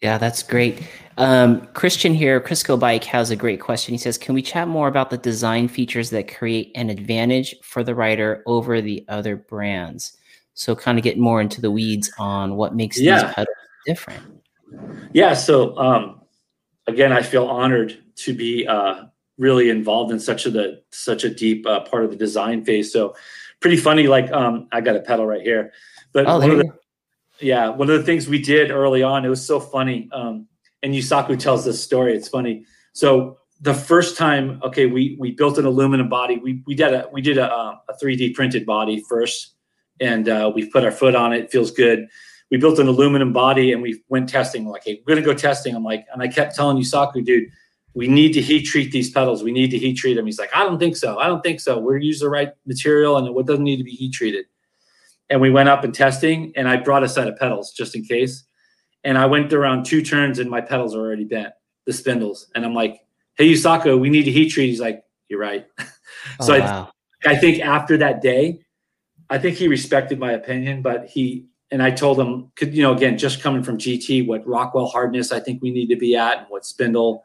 Yeah, that's great. Um, Christian here, Crisco Bike, has a great question. He says, can we chat more about the design features that create an advantage for the rider over the other brands? So kind of get more into the weeds on what makes yeah. these pedals different. Yeah, so um, again, I feel honored to be uh, really involved in such a, the, such a deep uh, part of the design phase. So pretty funny, like um, I got a pedal right here. But oh, one of the yeah, one of the things we did early on, it was so funny. Um, and Yusaku tells this story. It's funny. So the first time, okay, we we built an aluminum body. We we did a we did a, a three D printed body first, and uh, we put our foot on it. It feels good. We built an aluminum body, and we went testing. I'm like, hey, we're gonna go testing. I'm like, and I kept telling Yusaku, dude, we need to heat treat these pedals. We need to heat treat them. He's like, I don't think so. I don't think so. We're using the right material, and it doesn't need to be heat treated. And we went up and testing, and I brought a set of pedals just in case. And I went around two turns, and my pedals are already bent, the spindles. And I'm like, hey, Yusaku, we need to heat treat. He's like, you're right. Oh, so wow. I, I think after that day, I think he respected my opinion, but he, and I told him, could, you know, again, just coming from G T, what Rockwell hardness I think we need to be at and what spindle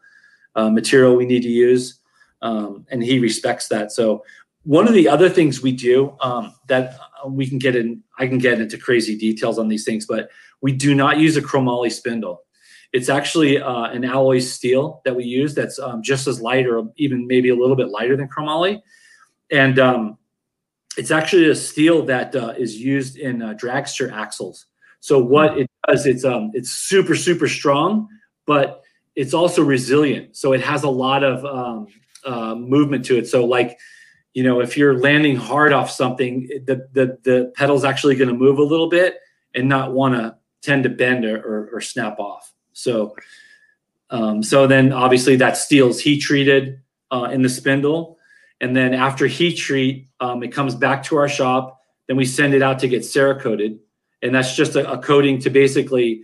uh, material we need to use. Um, and he respects that. So one of the other things we do um, that we can get in, I can get into crazy details on these things, but we do not use a chromoly spindle. It's actually uh, an alloy steel that we use that's um, just as light or even maybe a little bit lighter than chromoly. And um, it's actually a steel that uh, is used in uh, dragster axles. So what it does, it's, um, it's super, super strong, but it's also resilient. So it has a lot of um, uh, movement to it. So like, you know, if you're landing hard off something, the the, the pedal's actually going to move a little bit and not want to tend to bend or, or, or snap off. So, um, so then obviously that steel's heat treated uh, in the spindle, and then after heat treat, um, it comes back to our shop. Then we send it out to get Cerakoted, and that's just a, a coating to basically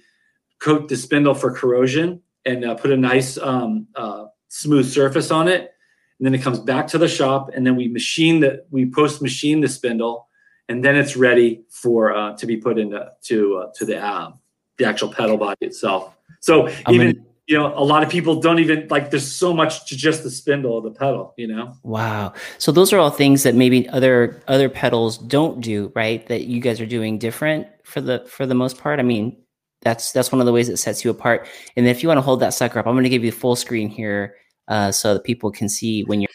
coat the spindle for corrosion and uh, put a nice um, uh, smooth surface on it. And then it comes back to the shop, and then we machine the we post machine the spindle, and then it's ready for uh, to be put into to uh, to the uh, the actual pedal body itself. So even I mean, you know, a lot of people don't even like. There's so much to just the spindle of the pedal, you know. Wow. So those are all things that maybe other other pedals don't do, right? That you guys are doing different for the for the most part. I mean, that's that's one of the ways it sets you apart. And if you want to hold that sucker up, I'm going to give you full screen here. Uh, so that people can see when you're.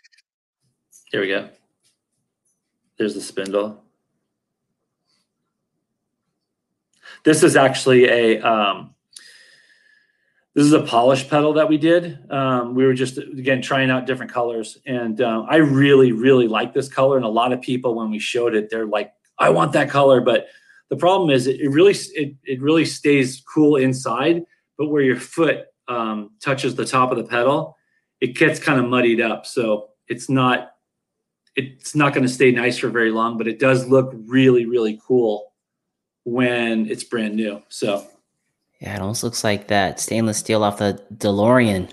There we go. There's the spindle. This is actually a um, this is a polish pedal that we did. Um, we were just again trying out different colors, and uh, I really, really like this color. And a lot of people, when we showed it, they're like, "I want that color." But the problem is, it, it really it it really stays cool inside, but where your foot um, touches the top of the pedal, it gets kind of muddied up. So it's not, it's not going to stay nice for very long, but it does look really, really cool when it's brand new. So. Yeah. It almost looks like that stainless steel off the DeLorean.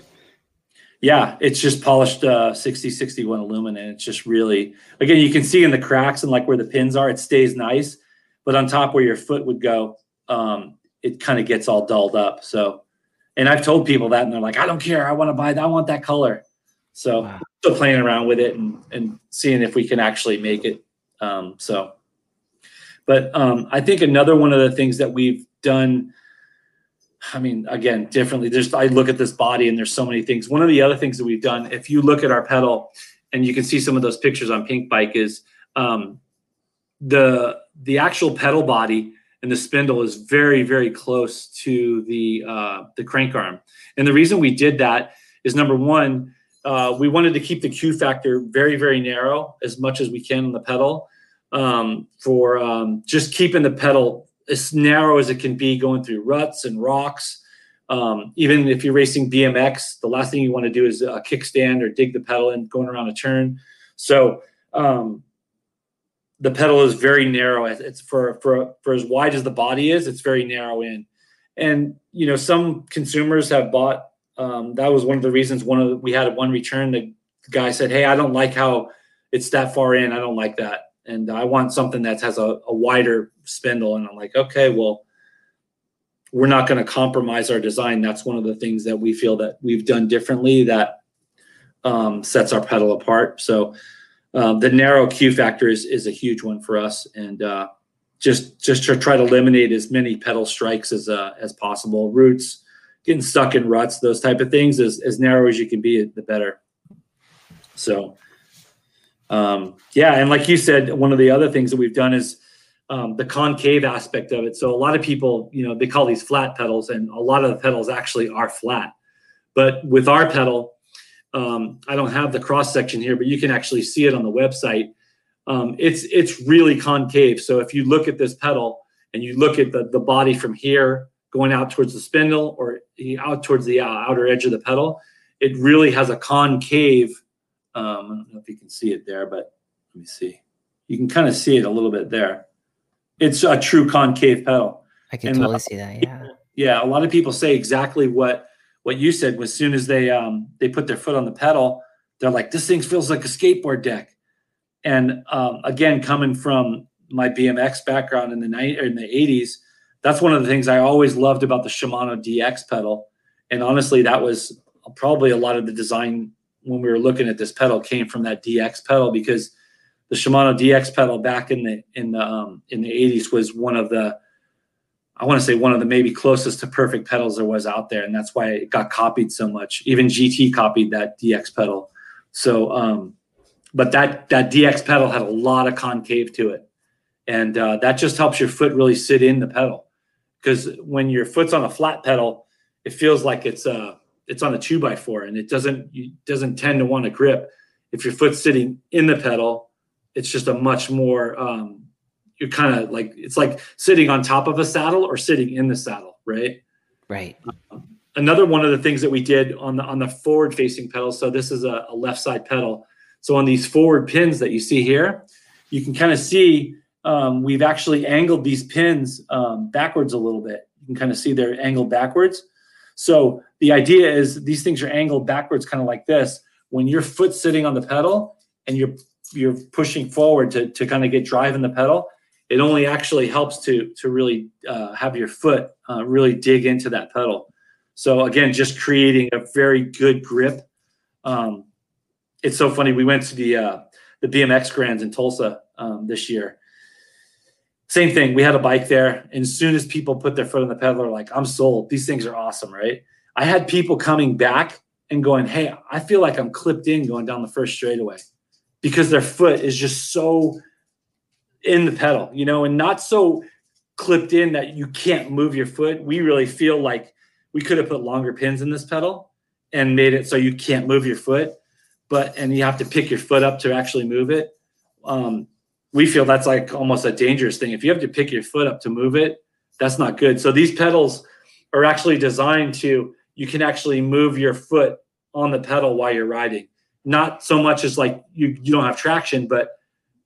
Yeah. It's just polished uh sixty sixty-one aluminum. And it's just really, again, you can see in the cracks and like where the pins are, it stays nice, but on top where your foot would go, um, it kind of gets all dulled up. So, and I've told people that, and they're like, I don't care. I want to buy that. I want that color. So wow. Still playing around with it and, and seeing if we can actually make it. Um, so, but um, I think another one of the things that we've done, I mean, again, differently, there's, I look at this body and there's so many things. One of the other things that we've done, if you look at our pedal and you can see some of those pictures on Pink Bike, is um, the, the actual pedal body and the spindle is very, very close to the uh, the crank arm. And the reason we did that is, number one, uh, we wanted to keep the Q factor very, very narrow as much as we can on the pedal um, for um, just keeping the pedal as narrow as it can be going through ruts and rocks. Um, even if you're racing B M X, the last thing you want to do is uh, kickstand or dig the pedal in going around a turn. So um, the pedal is very narrow. It's for, for, for as wide as the body is, it's very narrow in. And, you know, some consumers have bought, um, that was one of the reasons one of the, we had one return. The guy said, hey, I don't like how it's that far in. I don't like that. And I want something that has a, a wider spindle. And I'm like, okay, well, we're not going to compromise our design. That's one of the things that we feel that we've done differently that, um, sets our pedal apart. So, Um, the narrow Q factor is, is a huge one for us, and uh, just just to try to eliminate as many pedal strikes as uh, as possible. Roots, getting stuck in ruts, those type of things. As as narrow as you can be, the better. So, um, yeah, and like you said, one of the other things that we've done is um, the concave aspect of it. So a lot of people, you know, they call these flat pedals, and a lot of the pedals actually are flat. But with our pedal, um, I don't have the cross section here, but you can actually see it on the website. Um, it's it's really concave. So if you look at this pedal and you look at the, the body from here going out towards the spindle or out towards the outer edge of the pedal, it really has a concave. Um, I don't know if you can see it there, but let me see. You can kind of see it a little bit there. It's a true concave pedal. I can and totally see that. Yeah. People, yeah. A lot of people say exactly what, what you said. As soon as they, um, they put their foot on the pedal, they're like, this thing feels like a skateboard deck. And, um, again, coming from my B M X background in the night or in the eighties, that's one of the things I always loved about the Shimano D X pedal. And honestly, that was probably a lot of the design when we were looking at this pedal came from that D X pedal, because the Shimano D X pedal back in the in the um, in the eighties was one of the, I want to say one of the maybe closest to perfect pedals there was out there, and that's why it got copied so much. Even G T copied that D X pedal. So, um, but that that D X pedal had a lot of concave to it, and uh, that just helps your foot really sit in the pedal, because when your foot's on a flat pedal, it feels like it's uh it's on a two by four, and it doesn't it doesn't tend to want to grip. If your foot's sitting in the pedal, it's just a much more, um, you're kind of like, it's like sitting on top of a saddle or sitting in the saddle, right? Right. Um, another one of the things that we did on the on the forward facing pedal. So this is a, a left side pedal. So on these forward pins that you see here, you can kind of see um, we've actually angled these pins um, backwards a little bit. You can kind of see they're angled backwards. So the idea is these things are angled backwards, kind of like this. When your foot's sitting on the pedal and you're you're pushing forward to, to kind of get drive in the pedal, it only actually helps to, to really uh, have your foot uh, really dig into that pedal. So again, just creating a very good grip. Um, it's so funny. We went to the, uh, the B M X Grands in Tulsa um, this year. Same thing. We had a bike there. And as soon as people put their foot on the pedal, they're like, I'm sold. These things are awesome. Right. I had people coming back and going, hey, I feel like I'm clipped in going down the first straightaway, because their foot is just so in the pedal, you know, and not so clipped in that you can't move your foot. We really feel like we could have put longer pins in this pedal and made it so you can't move your foot, but, and you have to pick your foot up to actually move it. Um, we feel that's like almost a dangerous thing. If you have to pick your foot up to move it, that's not good. So these pedals are actually designed to, you can actually move your foot on the pedal while you're riding. Not so much as like you, you don't have traction, but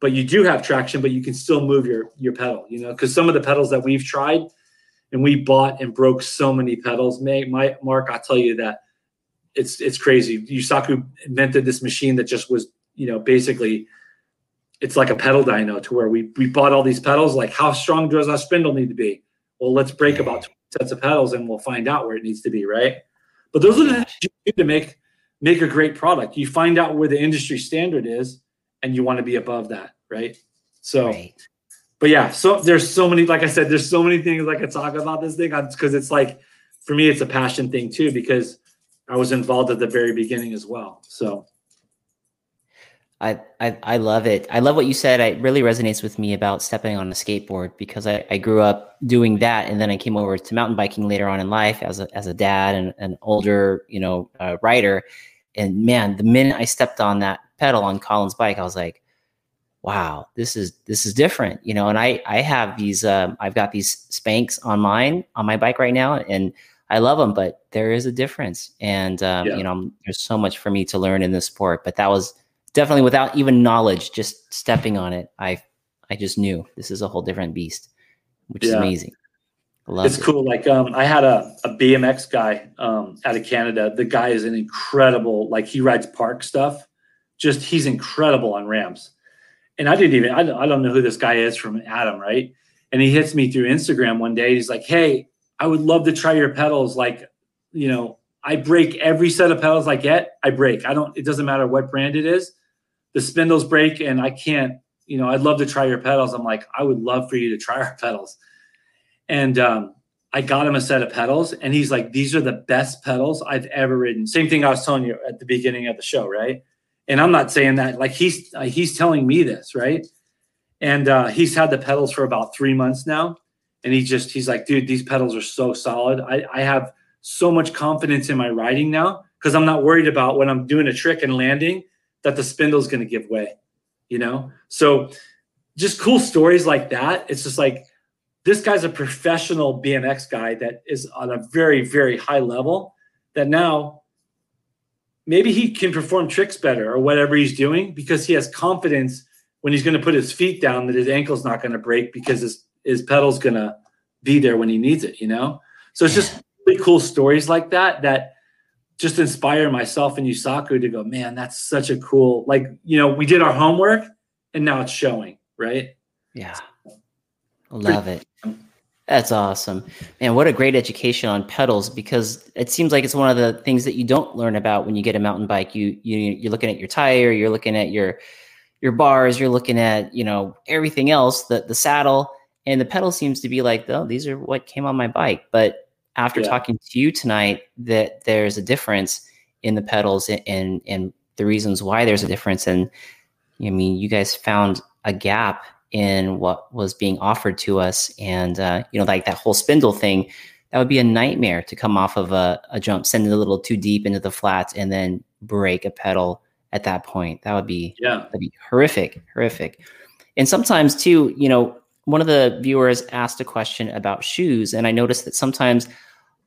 but you do have traction, but you can still move your your pedal, you know, because some of the pedals that we've tried, and we bought and broke so many pedals. May, my, Mark, I'll tell you that it's it's crazy. Yusaku invented this machine that just was, you know, basically it's like a pedal dyno, to where we, we bought all these pedals, like how strong does our spindle need to be? Well, let's break about twenty sets of pedals and we'll find out where it needs to be, right? But those are the things you need to make make a great product. You find out where the industry standard is and you want to be above that. Right. So, right. But yeah, so there's so many, like I said, there's so many things I could talk about this thing. I'm, Cause it's like, for me, it's a passion thing too, because I was involved at the very beginning as well. So. I, I, I love it. I love what you said. It really resonates with me about stepping on a skateboard, because I, I grew up doing that. And then I came over to mountain biking later on in life as a, as a dad and an older, you know, uh, rider. And man, the minute I stepped on that pedal on Colin's bike, I was like, wow, this is, this is different, you know? And I, I have these, um, I've got these Spanx on mine, on my bike right now, and I love them, but there is a difference. And, um, yeah. you know, there's so much for me to learn in this sport, but that was definitely without even knowledge, just stepping on it. I, I just knew this is a whole different beast, which yeah. is amazing. Love it's it. Cool. Like, um, I had a, a B M X guy, um, out of Canada. The guy is an incredible, like he rides park stuff. Just, he's incredible on ramps. And I didn't even, I don't, I don't know who this guy is from Adam. Right. And he hits me through Instagram one day. He's like, hey, I would love to try your pedals. Like, you know, I break every set of pedals I get. I break, I don't, it doesn't matter what brand it is. The spindles break and I can't, you know, I'd love to try your pedals. I'm like, I would love for you to try our pedals. And um, I got him a set of pedals, and he's like, these are the best pedals I've ever ridden. Same thing I was telling you at the beginning of the show, right? And I'm not saying that, like he's, uh, he's telling me this, right? And uh, he's had the pedals for about three months now. And he just, he's like, dude, these pedals are so solid. I, I have so much confidence in my riding now because I'm not worried about when I'm doing a trick and landing that the spindle's going to give way, you know? So just cool stories like that. It's just like, this guy's a professional B M X guy that is on a very, very high level that now maybe he can perform tricks better or whatever he's doing because he has confidence when he's going to put his feet down that his ankle's not going to break because his, his pedal's going to be there when he needs it, you know? So it's just really cool stories like that that just inspire myself and Yusaku to go, man, that's such a cool, like, you know, we did our homework and now it's showing, right? Yeah. Love it. That's awesome. Man, what a great education on pedals, because it seems like it's one of the things that you don't learn about when you get a mountain bike. You, you, you're looking at your tire, you're looking at your, your bars, you're looking at, you know, everything else, the, the saddle, and the pedal seems to be like, oh, these are what came on my bike. But after yeah. talking to you tonight, that there's a difference in the pedals and, and, and the reasons why there's a difference. And I mean, you guys found a gap in what was being offered to us. And, uh, you know, like that whole spindle thing, that would be a nightmare to come off of a, a jump, send it a little too deep into the flats and then break a pedal at that point. That would be, yeah. that'd be horrific, horrific. And sometimes too, you know, one of the viewers asked a question about shoes. And I noticed that sometimes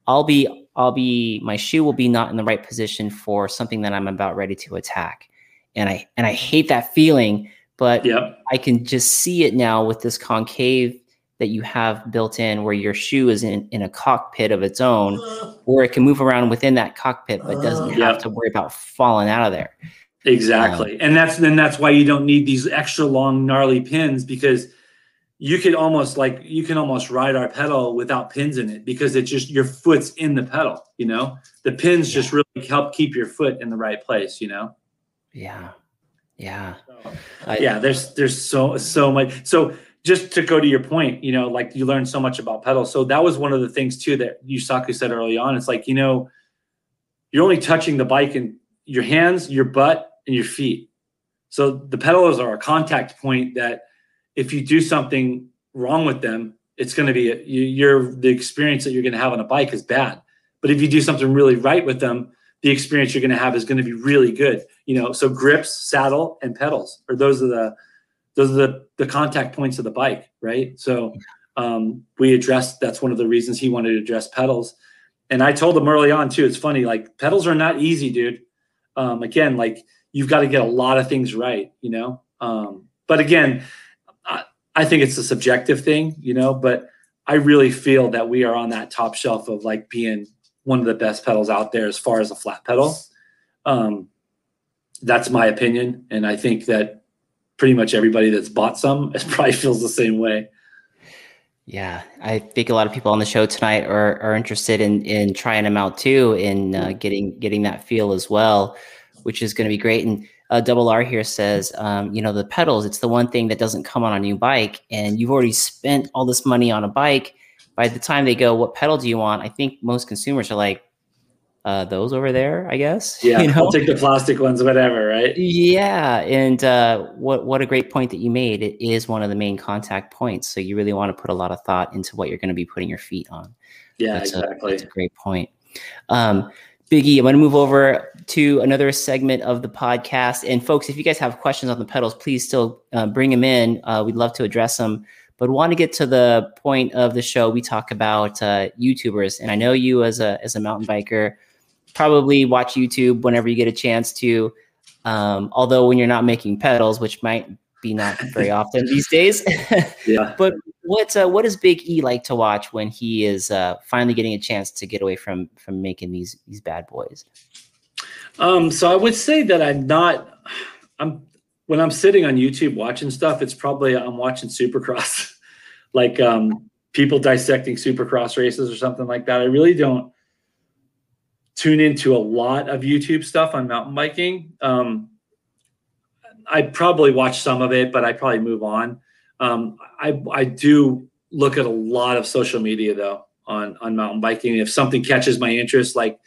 I'll be, I'll be, my shoe will be not in the right position for something that I'm about ready to attack. And I, and I hate that feeling. But yep. I can just see it now with this concave that you have built in, where your shoe is in, in a cockpit of its own, where it can move around within that cockpit, but doesn't have yep. to worry about falling out of there. Exactly. Um, and that's then that's why you don't need these extra long, gnarly pins, because you could almost like you can almost ride our pedal without pins in it, because it's just your foot's in the pedal. You know, the pins yeah. just really help keep your foot in the right place, you know? Yeah. Yeah. So, I, yeah. There's, there's so, so much. So just to go to your point, you know, like you learn so much about pedals. So that was one of the things too, that Yusaku said early on. It's like, you know, you're only touching the bike in your hands, your butt, and your feet. So the pedals are a contact point that if you do something wrong with them, it's going to be, a, you, you're the experience that you're going to have on a bike is bad. But if you do something really right with them, the experience you're going to have is going to be really good, you know. So grips, saddle, and pedals are those are the those are the, the contact points of the bike, right? So um, we addressed that's one of the reasons he wanted to address pedals, and I told him early on too. It's funny, like pedals are not easy, dude. Um, again, like you've got to get a lot of things right, you know. Um, but again, I, I think it's a subjective thing, you know. But I really feel that we are on that top shelf of like being one of the best pedals out there as far as a flat pedal. Um, that's my opinion. And I think that pretty much everybody that's bought some probably feels the same way. Yeah. I think a lot of people on the show tonight are, are interested in, in trying them out too, in uh, getting, getting that feel as well, which is going to be great. And uh, Double R here says, um, you know, the pedals, it's the one thing that doesn't come on a new bike, and you've already spent all this money on a bike. By the time they go, what pedal do you want? I think most consumers are like, uh, those over there, I guess. Yeah, you know? I'll take the plastic ones, whatever, right? Yeah, and uh, what what a great point that you made. It is one of the main contact points, so you really want to put a lot of thought into what you're going to be putting your feet on. Yeah, that's exactly. A, that's a great point. Um, Big E, I'm going to move over to another segment of the podcast. And folks, if you guys have questions on the pedals, please still uh, bring them in. Uh, we'd love to address them. But want to get to the point of the show. We talk about uh, YouTubers, and I know you as a as a mountain biker probably watch YouTube whenever you get a chance to. Um, although when you're not making pedals, which might be not very often these days. yeah. But what uh, what does Big E like to watch when he is uh, finally getting a chance to get away from from making these these bad boys? Um, so I would say that I'm not. I'm. When I'm sitting on YouTube watching stuff, it's probably I'm watching Supercross, like um, people dissecting Supercross races or something like that. I really don't tune into a lot of YouTube stuff on mountain biking. Um, I probably watch some of it, but I probably move on. Um, I, I do look at a lot of social media, though, on, on mountain biking. If something catches my interest, like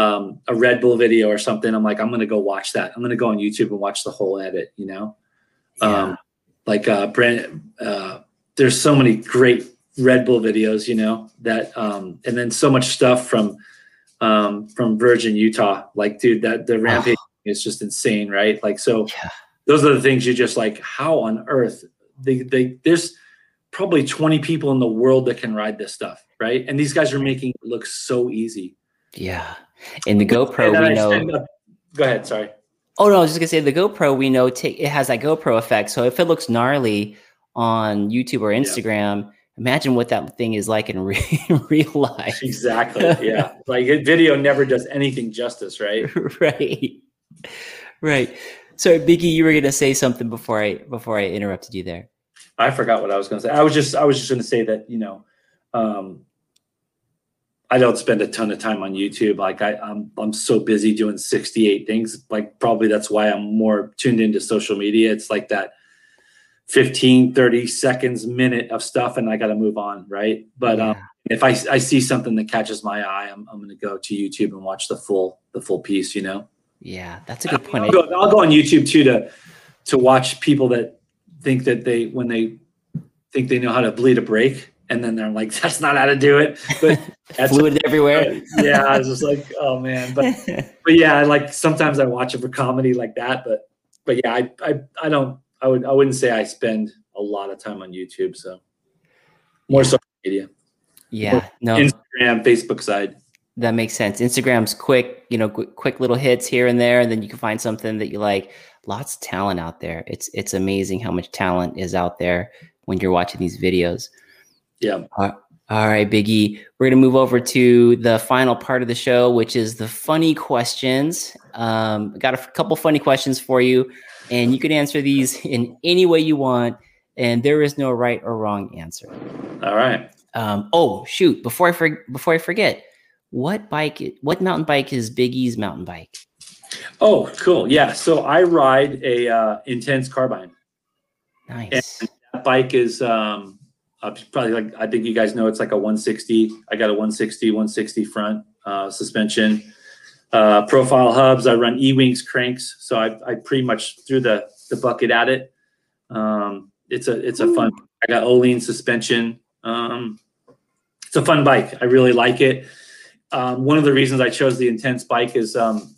Um, a Red Bull video or something, I'm like, I'm going to go watch that. I'm going to go on YouTube and watch the whole edit, you know? Yeah. Um, like uh, brand. Uh, there's so many great Red Bull videos, you know, that, um, and then so much stuff from um, from Virgin, Utah. Like, dude, that the rampage oh. is just insane, right? Like, so yeah. those are the things you just like, how on earth? They, they, there's probably twenty people in the world that can ride this stuff, right? And these guys are making it look so easy. Yeah. In the GoPro, we I know. Up, go ahead, sorry. Oh, no, I was just going to say the GoPro, we know t- it has that GoPro effect. So if it looks gnarly on YouTube or Instagram, yeah. imagine what that thing is like in, re- in real life. Exactly. Yeah. Like video never does anything justice, right? Right. Right. So Big E, you were going to say something before I, before I interrupted you there. I forgot what I was going to say. I was just, I was just going to say that, you know, um, I don't spend a ton of time on YouTube. Like I, I'm, I'm so busy doing sixty-eight things. Like probably that's why I'm more tuned into social media. It's like that fifteen, thirty seconds, minute of stuff, and I got to move on, right? But yeah. um, if I, I see something that catches my eye, I'm, I'm going to go to YouTube and watch the full the full piece, you know? Yeah, that's a good point. I'll go, I'll go on YouTube too to to watch people that think that they when they think they know how to bleed a brake. And then they're like, that's not how to do it. But that's fluid what, everywhere. Yeah, I was just like, oh man. But but yeah, like sometimes I watch it for comedy like that. But but yeah, I I I don't I would I wouldn't say I spend a lot of time on YouTube. So more yeah. social media. Yeah. More no. Instagram, Facebook side. That makes sense. Instagram's quick, you know, quick, quick little hits here and there, and then you can find something that you like. Lots of talent out there. It's it's amazing how much talent is out there when you're watching these videos. Yeah. Uh, all right, Big E. We're going to move over to the final part of the show, which is the funny questions. Um, got a f- couple funny questions for you, and you can answer these in any way you want, and there is no right or wrong answer. All right. Um, oh, shoot. Before I for- before I forget, what bike? What mountain bike is Big E's mountain bike? Oh, cool. Yeah. So I ride a uh, Intense Carbine. Nice. And that bike is... Um, Uh, probably like, I think you guys know, it's like a one sixty. I got a one sixty, one sixty front uh, suspension, uh, profile hubs. I run E-Wings cranks. So I, I pretty much threw the, the bucket at it. Um, it's a, it's a Ooh. fun, I got Olean suspension. Um, it's a fun bike. I really like it. Um, one of the reasons I chose the Intense bike is um,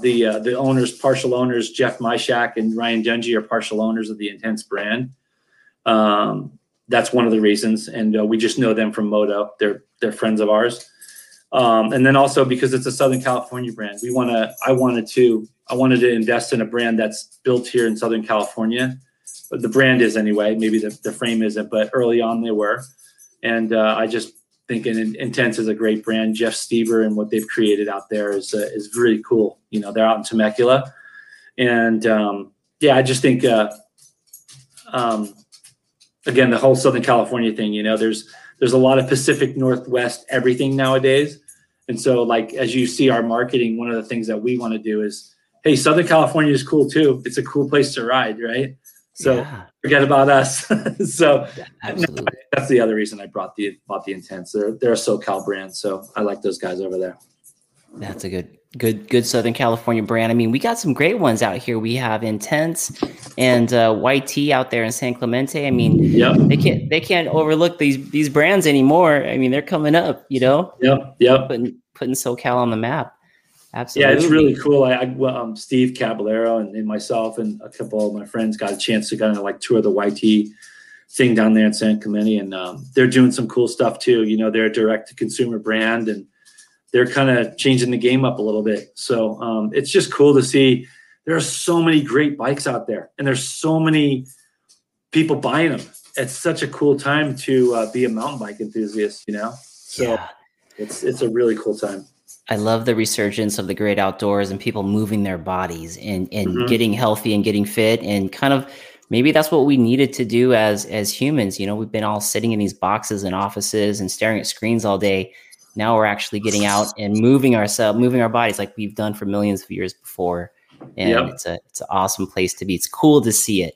the, uh, the owners, partial owners, Jeff Myshak and Ryan Dungy are partial owners of the Intense brand. Um, That's one of the reasons, and uh, we just know them from Moto. They're they're friends of ours, um, and then also because it's a Southern California brand, we want to. I wanted to. I wanted to invest in a brand that's built here in Southern California. But the brand is anyway. Maybe the, the frame isn't, but early on they were, and uh, I just think Intense is a great brand. Jeff Steber and what they've created out there is uh, is really cool. You know, they're out in Temecula, and um, yeah, I just think. Uh, um, Again, the whole Southern California thing, you know, there's there's a lot of Pacific Northwest everything nowadays. And so, like, as you see our marketing, one of the things that we want to do is, hey, Southern California is cool, too. It's a cool place to ride, right? So yeah. forget about us. So Absolutely. That's the other reason I brought the bought the Intense. They're, they're a SoCal brand, so I like those guys over there. That's a good, good, good Southern California brand. I mean, we got some great ones out here. We have Intense and uh, Y T out there in San Clemente. I mean, yep. they can't they can't overlook these these brands anymore. I mean, they're coming up, you know. Yep, yep. Putting putting SoCal on the map. Absolutely. Yeah, it's really cool. I, I well, um, Steve Caballero and, and myself and a couple of my friends got a chance to kind of like tour the Y T thing down there in San Clemente, and um, they're doing some cool stuff too. You know, they're a direct to consumer brand and. They're kind of changing the game up a little bit. So um, it's just cool to see there are so many great bikes out there and there's so many people buying them. It's such a cool time to uh, be a mountain bike enthusiast, you know? So yeah. it's it's a really cool time. I love the resurgence of the great outdoors and people moving their bodies and, and mm-hmm. getting healthy and getting fit and kind of maybe that's what we needed to do as as humans. You know, we've been all sitting in these boxes and offices and staring at screens all day. Now we're actually getting out and moving ourselves, moving our bodies like we've done for millions of years before. And yep. it's a, it's an awesome place to be. It's cool to see it.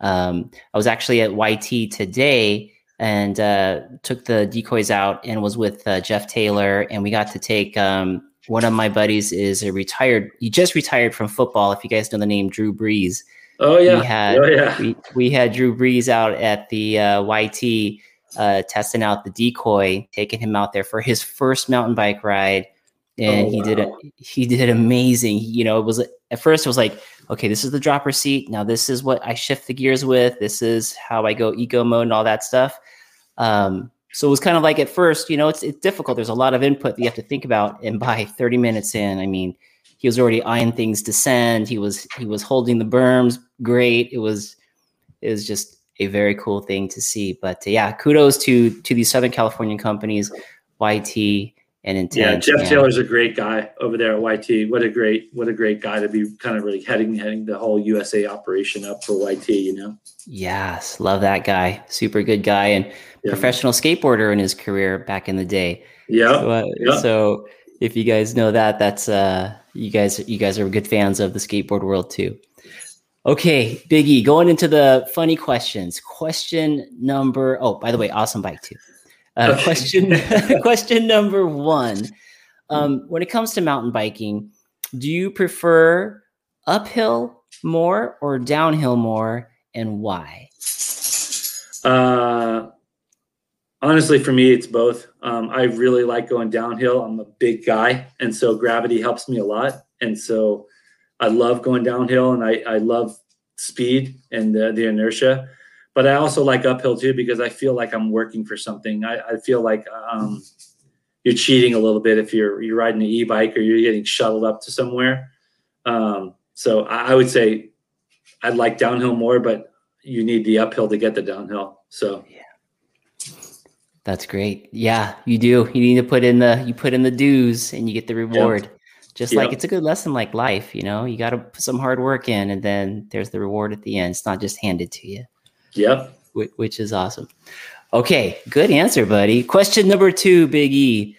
Um, I was actually at Y T today and uh, took the decoys out and was with uh, Jeff Taylor and we got to take um, One of my buddies is a retired, he just retired from football. If you guys know the name Drew Brees. Oh yeah. We had, oh, yeah. We, we had Drew Brees out at the uh, Y T uh, testing out the decoy, taking him out there for his first mountain bike ride. And oh, he wow. did, a, he did amazing. You know, it was, at first it was like, okay, this is the dropper seat. Now this is what I shift the gears with. This is how I go eco mode and all that stuff. Um, So it was kind of like at first, you know, it's it's difficult. There's a lot of input that you have to think about. And by thirty minutes in, I mean, he was already eyeing things to send. He was he was holding the berms. Great. It was it was just a very cool thing to see. But uh, yeah, kudos to to these Southern California companies, Y T and Intel. Yeah, Jeff and, Taylor's a great guy over there at Y T. What a great what a great guy to be kind of really heading heading the whole U S A operation up for Y T. You know. Yes, love that guy. Super good guy and. Yeah. Professional skateboarder in his career back in the day. Yeah. So, uh, yeah. so if you guys know that, that's uh, you guys. You guys are good fans of the skateboard world too. Okay, Big E, going into the funny questions. Question number. Oh, by the way, awesome bike too. Uh, okay. Question. Question number one. Um, when it comes to mountain biking, do you prefer uphill more or downhill more, and why? Uh. Honestly, for me, it's both. Um, I really like going downhill. I'm a big guy, and so gravity helps me a lot. And so I love going downhill, and I, I love speed and the, the inertia. But I also like uphill, too, because I feel like I'm working for something. I, I feel like um, you're cheating a little bit if you're you're riding an e-bike or you're getting shuttled up to somewhere. Um, so I, I would say I'd like downhill more, but you need the uphill to get the downhill. So yeah. That's great. Yeah, you do. You need to put in the, you put in the dues and you get the reward. Yep. Just yep. like, it's a good lesson, like life, you know, you got to put some hard work in and then there's the reward at the end. It's not just handed to you. Yeah. Which, which is awesome. Okay. Good answer, buddy. Question number two, Big E.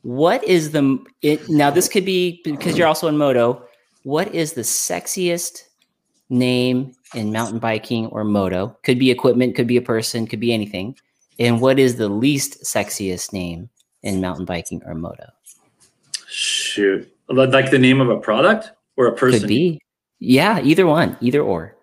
What is the, it, now this could be because you're also in moto. What is the sexiest name in mountain biking or moto? Could be equipment, could be a person, could be anything. And what is the least sexiest name in mountain biking or moto? Shoot. Like the name of a product or a person? Could be. Yeah, either one, either or.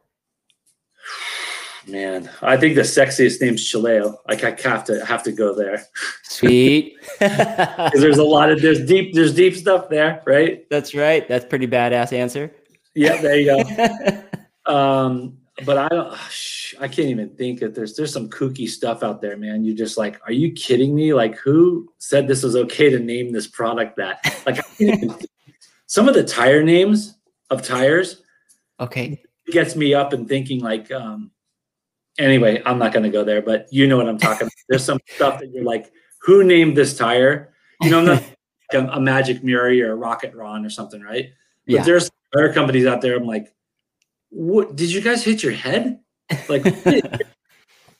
Man, I think the sexiest name's Chileo. Like I have to have to go there. Sweet. There's a lot of there's deep there's deep stuff there, right? That's right. That's pretty badass answer. Yeah, there you go. um, but I don't I can't even think that there's, there's some kooky stuff out there, man. You're just like, are you kidding me? Like who said this was okay to name this product that? Like I can't even think. Some of the tire names of tires. Okay. Gets me up and thinking like, um, anyway, I'm not going to go there, but you know what I'm talking about. There's some stuff that you're like, who named this tire? You know, not like a, a Magic Murray or a Rocket Ron or something. Right. But yeah. There's tire companies out there. I'm like, what did you guys hit your head? Like it,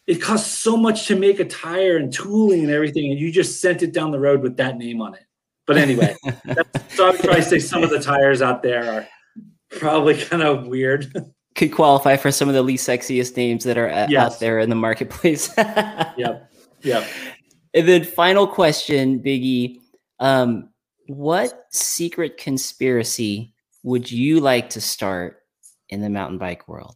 it costs so much to make a tire and tooling and everything. And you just sent it down the road with that name on it. But anyway, that's, so I would probably say some of the tires out there are probably kind of weird. Could qualify for some of the least sexiest names that are a, yes. out there in the marketplace. Yep. Yep. And then final question, Big E, um, what secret conspiracy would you like to start in the mountain bike world?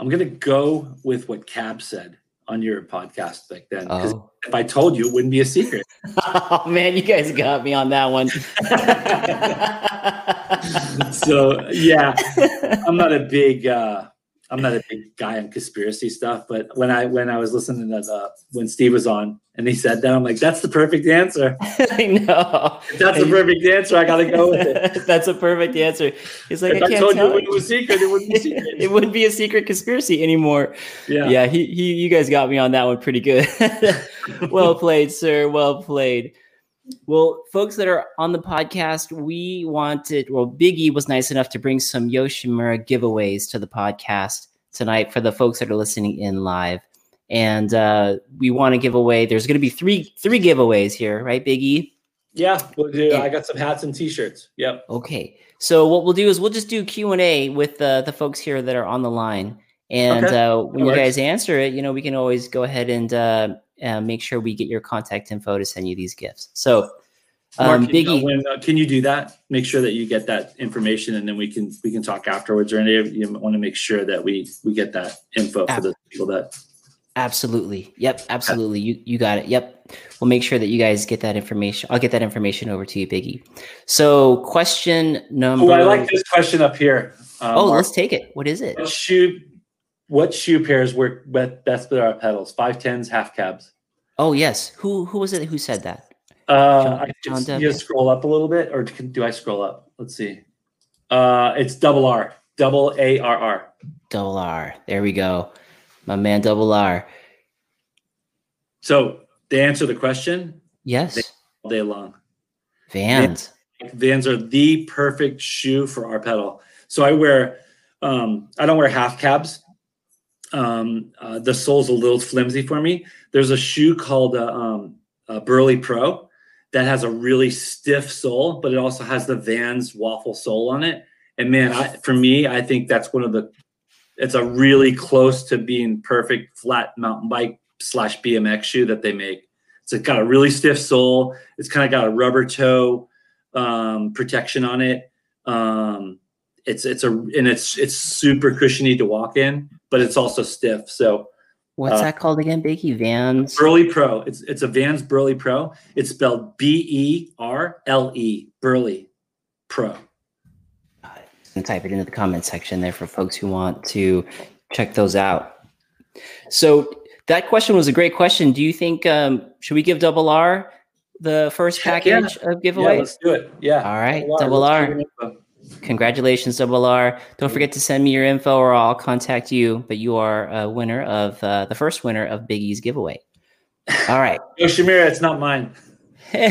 I'm going to go with what Cab said on your podcast back then. Because oh. if I told you, it wouldn't be a secret. Oh, man, you guys got me on that one. So, yeah, I'm not a big uh, I'm not a big guy on conspiracy stuff. But when I when I was listening to the, when Steve was on and he said that, I'm like, that's the perfect answer. I know. If that's the perfect answer. I got to go with it. That's a perfect answer. He's like, if I, I can't told tell you it was secret. It wouldn't be secret. It wouldn't be a secret conspiracy anymore. Yeah. Yeah. He, he, you guys got me on that one pretty good. Well played, sir. Well played. Well, folks that are on the podcast, we wanted, well, Big E was nice enough to bring some Yoshimura giveaways to the podcast tonight for the folks that are listening in live. And uh, we want to give away. There's going to be three three giveaways here, right, Big E? Yeah, we'll do. And, I got some hats and T-shirts. Yep. Okay. So what we'll do is we'll just do Q and A with uh, the folks here that are on the line, and okay. uh, when that you works. guys answer it, you know, we can always go ahead and uh, uh, make sure we get your contact info to send you these gifts. So Um, Mark, Big E. When, uh, can you do that? Make sure that you get that information, and then we can we can talk afterwards. Or any of you want to make sure that we we get that info Ab- for the people that. Absolutely. Yep. Absolutely. You you got it. Yep. We'll make sure that you guys get that information. I'll get that information over to you, Big E. So question number. Oh, I like this question up here. Um, oh, Mark, let's take it. What is it? What shoe, what shoe pairs work best with our pedals? Five tens, half cabs. Oh yes. Who who was it who said that? Uh, John, I just, you scroll up a little bit, or can, do I scroll up? Let's see. Uh, it's double R, double A R R, double R. There we go, my man, double R. So they answer the question. Yes, they, all day long. Vans. Vans. Vans are the perfect shoe for our pedal. So I wear, um, I don't wear half cabs. Um, uh, the sole's a little flimsy for me. There's a shoe called uh, um, uh, Burley Pro. That has a really stiff sole, but it also has the Vans waffle sole on it. And man, I, for me, I think that's one of the, it's a really close to being perfect flat mountain bike slash B M X shoe that they make. It's got a really stiff sole. It's kind of got a rubber toe um, protection on it. Um, it's, it's a, and it's, it's super cushiony to walk in, but it's also stiff. So what's uh, that called again, Big E? Vans? Burley Pro. It's it's a Vans Burley Pro. It's spelled B E R L E, Burley Pro. Uh, and type it into the comment section there for folks who want to check those out. So that question was a great question. Do you think, um, should we give Double R the first package yeah. of giveaways? Yeah, let's do it. Yeah. All right, Double R. Double R. Congratulations, Double R. Don't forget to send me your info or I'll contact you, but you are a winner of uh, the first winner of Big E's giveaway. All right. Yoshimura, it's not mine. I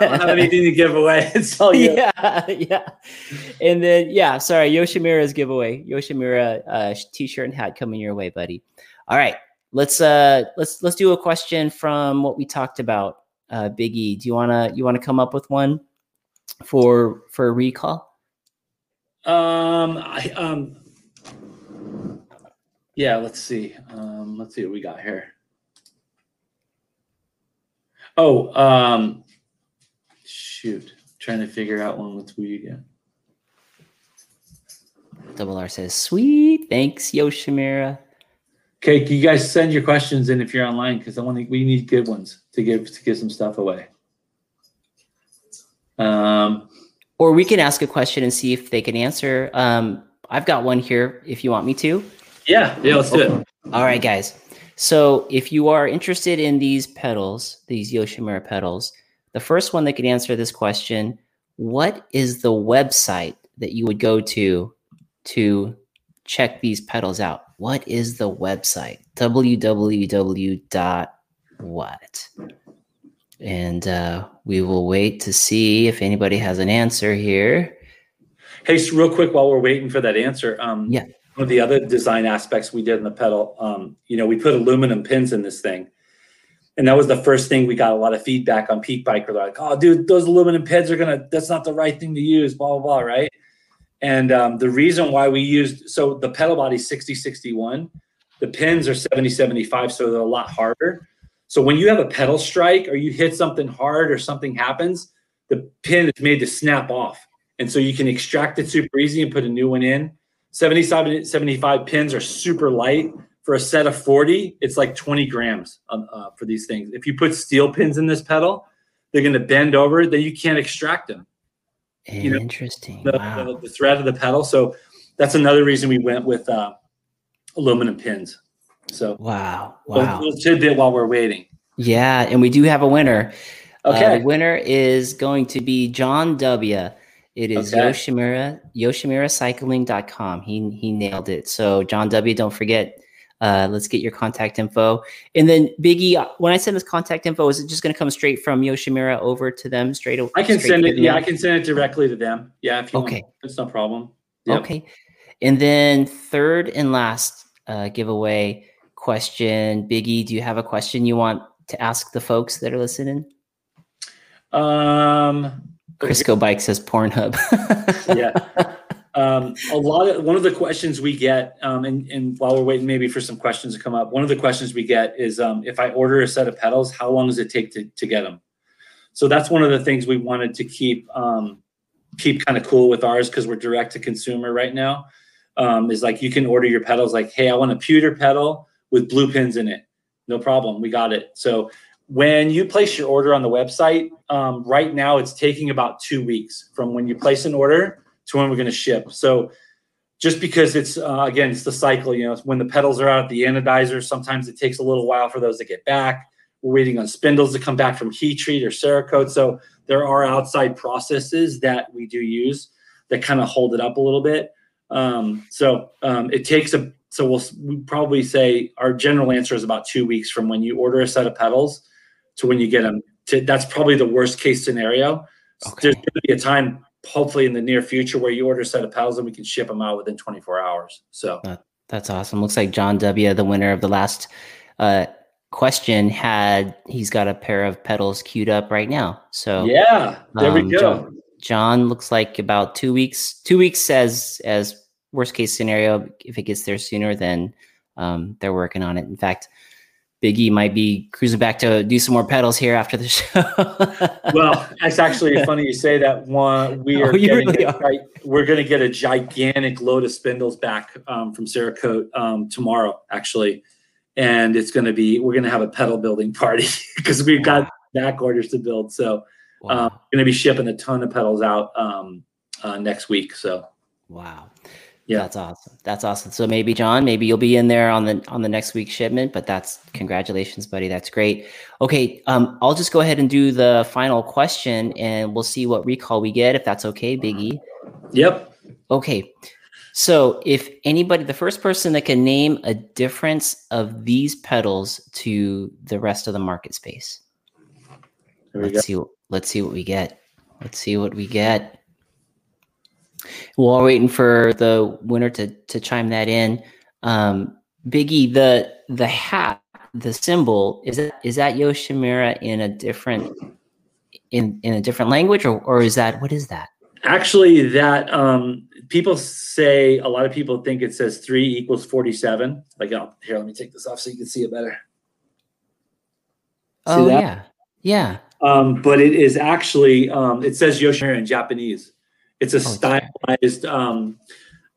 don't have anything to give away. It's all you. Yeah, yeah. And then, yeah, sorry, Yoshimura's giveaway. Yoshimura uh, t-shirt and hat coming your way, buddy. All right. Let's uh, let's let's do a question from what we talked about, uh, Big E. Do you wanna you wanna come up with one for for a recall? Um, I, um, yeah, let's see. Um, let's see what we got here. Oh, um, shoot. Trying to figure out one with we again. Double R says, sweet. Thanks, Yoshimura. Okay. Can you guys send your questions in if you're online? Cause I want to, we need good ones to give, to give some stuff away. Um, Or we can ask a question and see if they can answer. Um, I've got one here if you want me to. Yeah, yeah, let's do it. All right, guys. So if you are interested in these pedals, these Yoshimura pedals, the first one that can answer this question, what is the website that you would go to to check these pedals out? What is the website? www dot what? And uh, we will wait to see if anybody has an answer here. Hey, so real quick, while we're waiting for that answer, um, yeah. one of the other design aspects we did in the pedal, um, you know, we put aluminum pins in this thing. And that was the first thing we got a lot of feedback on Peak Biker. They're like, oh, dude, those aluminum pins are going to, that's not the right thing to use, blah, blah, blah, right? And um, the reason why we used, so the pedal body is sixty sixty-one, the pins are seventy seventy-five, so they're a lot harder. So when you have a pedal strike or you hit something hard or something happens, the pin is made to snap off. And so you can extract it super easy and put a new one in. seventy-seven, seventy-five pins are super light. For a set of forty, it's like twenty grams uh, uh, for these things. If you put steel pins in this pedal, they're going to bend over. Then you can't extract them. Interesting. You know, the, wow. the, the thread of the pedal. So that's another reason we went with uh, aluminum pins. So wow, wow! A little tidbit while we're waiting. Yeah, and we do have a winner. Okay, uh, the winner is going to be John W. It is okay. Yoshimura Yoshimura Cycling dot com. He he nailed it. So John W. Don't forget. Uh, let's get your contact info. And then Big E, when I send this contact info, is it just going to come straight from Yoshimura over to them straight away? I can send it. Yeah, I can send it directly to them. Yeah, if you okay, want. That's no problem. Yep. Okay, and then third and last uh, giveaway. Question, Big E, do you have a question you want to ask the folks that are listening? Um, Crisco Bike says Pornhub. yeah. Um, a lot of, one of the questions we get, um, and, and while we're waiting maybe for some questions to come up, one of the questions we get is, um, if I order a set of pedals, how long does it take to, to get them? So that's one of the things we wanted to keep um, keep kind of cool with ours, because we're direct to consumer right now. Um, is like you can order your pedals like, hey, I want a pewter pedal with blue pins in it. No problem. We got it. So when you place your order on the website, um, right now it's taking about two weeks from when you place an order to when we're going to ship. So just because it's, uh, again, it's the cycle, you know, when the pedals are out at the anodizer, sometimes it takes a little while for those to get back. We're waiting on spindles to come back from heat treat or Cerakote. So there are outside processes that we do use that kind of hold it up a little bit. Um, so um, it takes a, so we'll, we'll probably say our general answer is about two weeks from when you order a set of pedals to when you get them. To, that's probably the worst case scenario. Okay. So there's going to be a time, hopefully in the near future, where you order a set of pedals and we can ship them out within twenty-four hours. So uh, that's awesome. Looks like John W., the winner of the last uh, question, had, he's got a pair of pedals queued up right now. So yeah, there um, we go. John, John looks like about two weeks, two weeks as, as worst case scenario. If it gets there sooner, then um, they're working on it. In fact, Big E might be cruising back to do some more pedals here after the show. Well, it's actually funny you say that. One, we are oh, getting really a, are. We're going to get a gigantic load of spindles back um, from Cerakote um, tomorrow, actually, and it's going to be we're going to have a pedal building party because we've wow. got back orders to build. So, wow. um, we're going to be shipping a ton of pedals out um, uh, next week. So, wow. Yeah, that's awesome. That's awesome. So maybe John, maybe you'll be in there on the on the next week's shipment. But that's congratulations, buddy. That's great. Okay, um, I'll just go ahead and do the final question, and we'll see what recall we get, if that's okay, Big E. Yep. Okay. So if anybody, the first person that can name a difference of these pedals to the rest of the market space, let's go. see. Let's see what we get. Let's see what we get. We're all waiting for the winner to to chime that in. Um, Big E, the the hat, the symbol, is that is that Yoshimura in a different in in a different language, or or is that what is that? Actually, that um, people say a lot of people think it says three equals forty-seven. Like, oh, here, let me take this off so you can see it better. See oh that? yeah, yeah. Um, but it is actually um, it says Yoshimura in Japanese. It's a stylized. Um,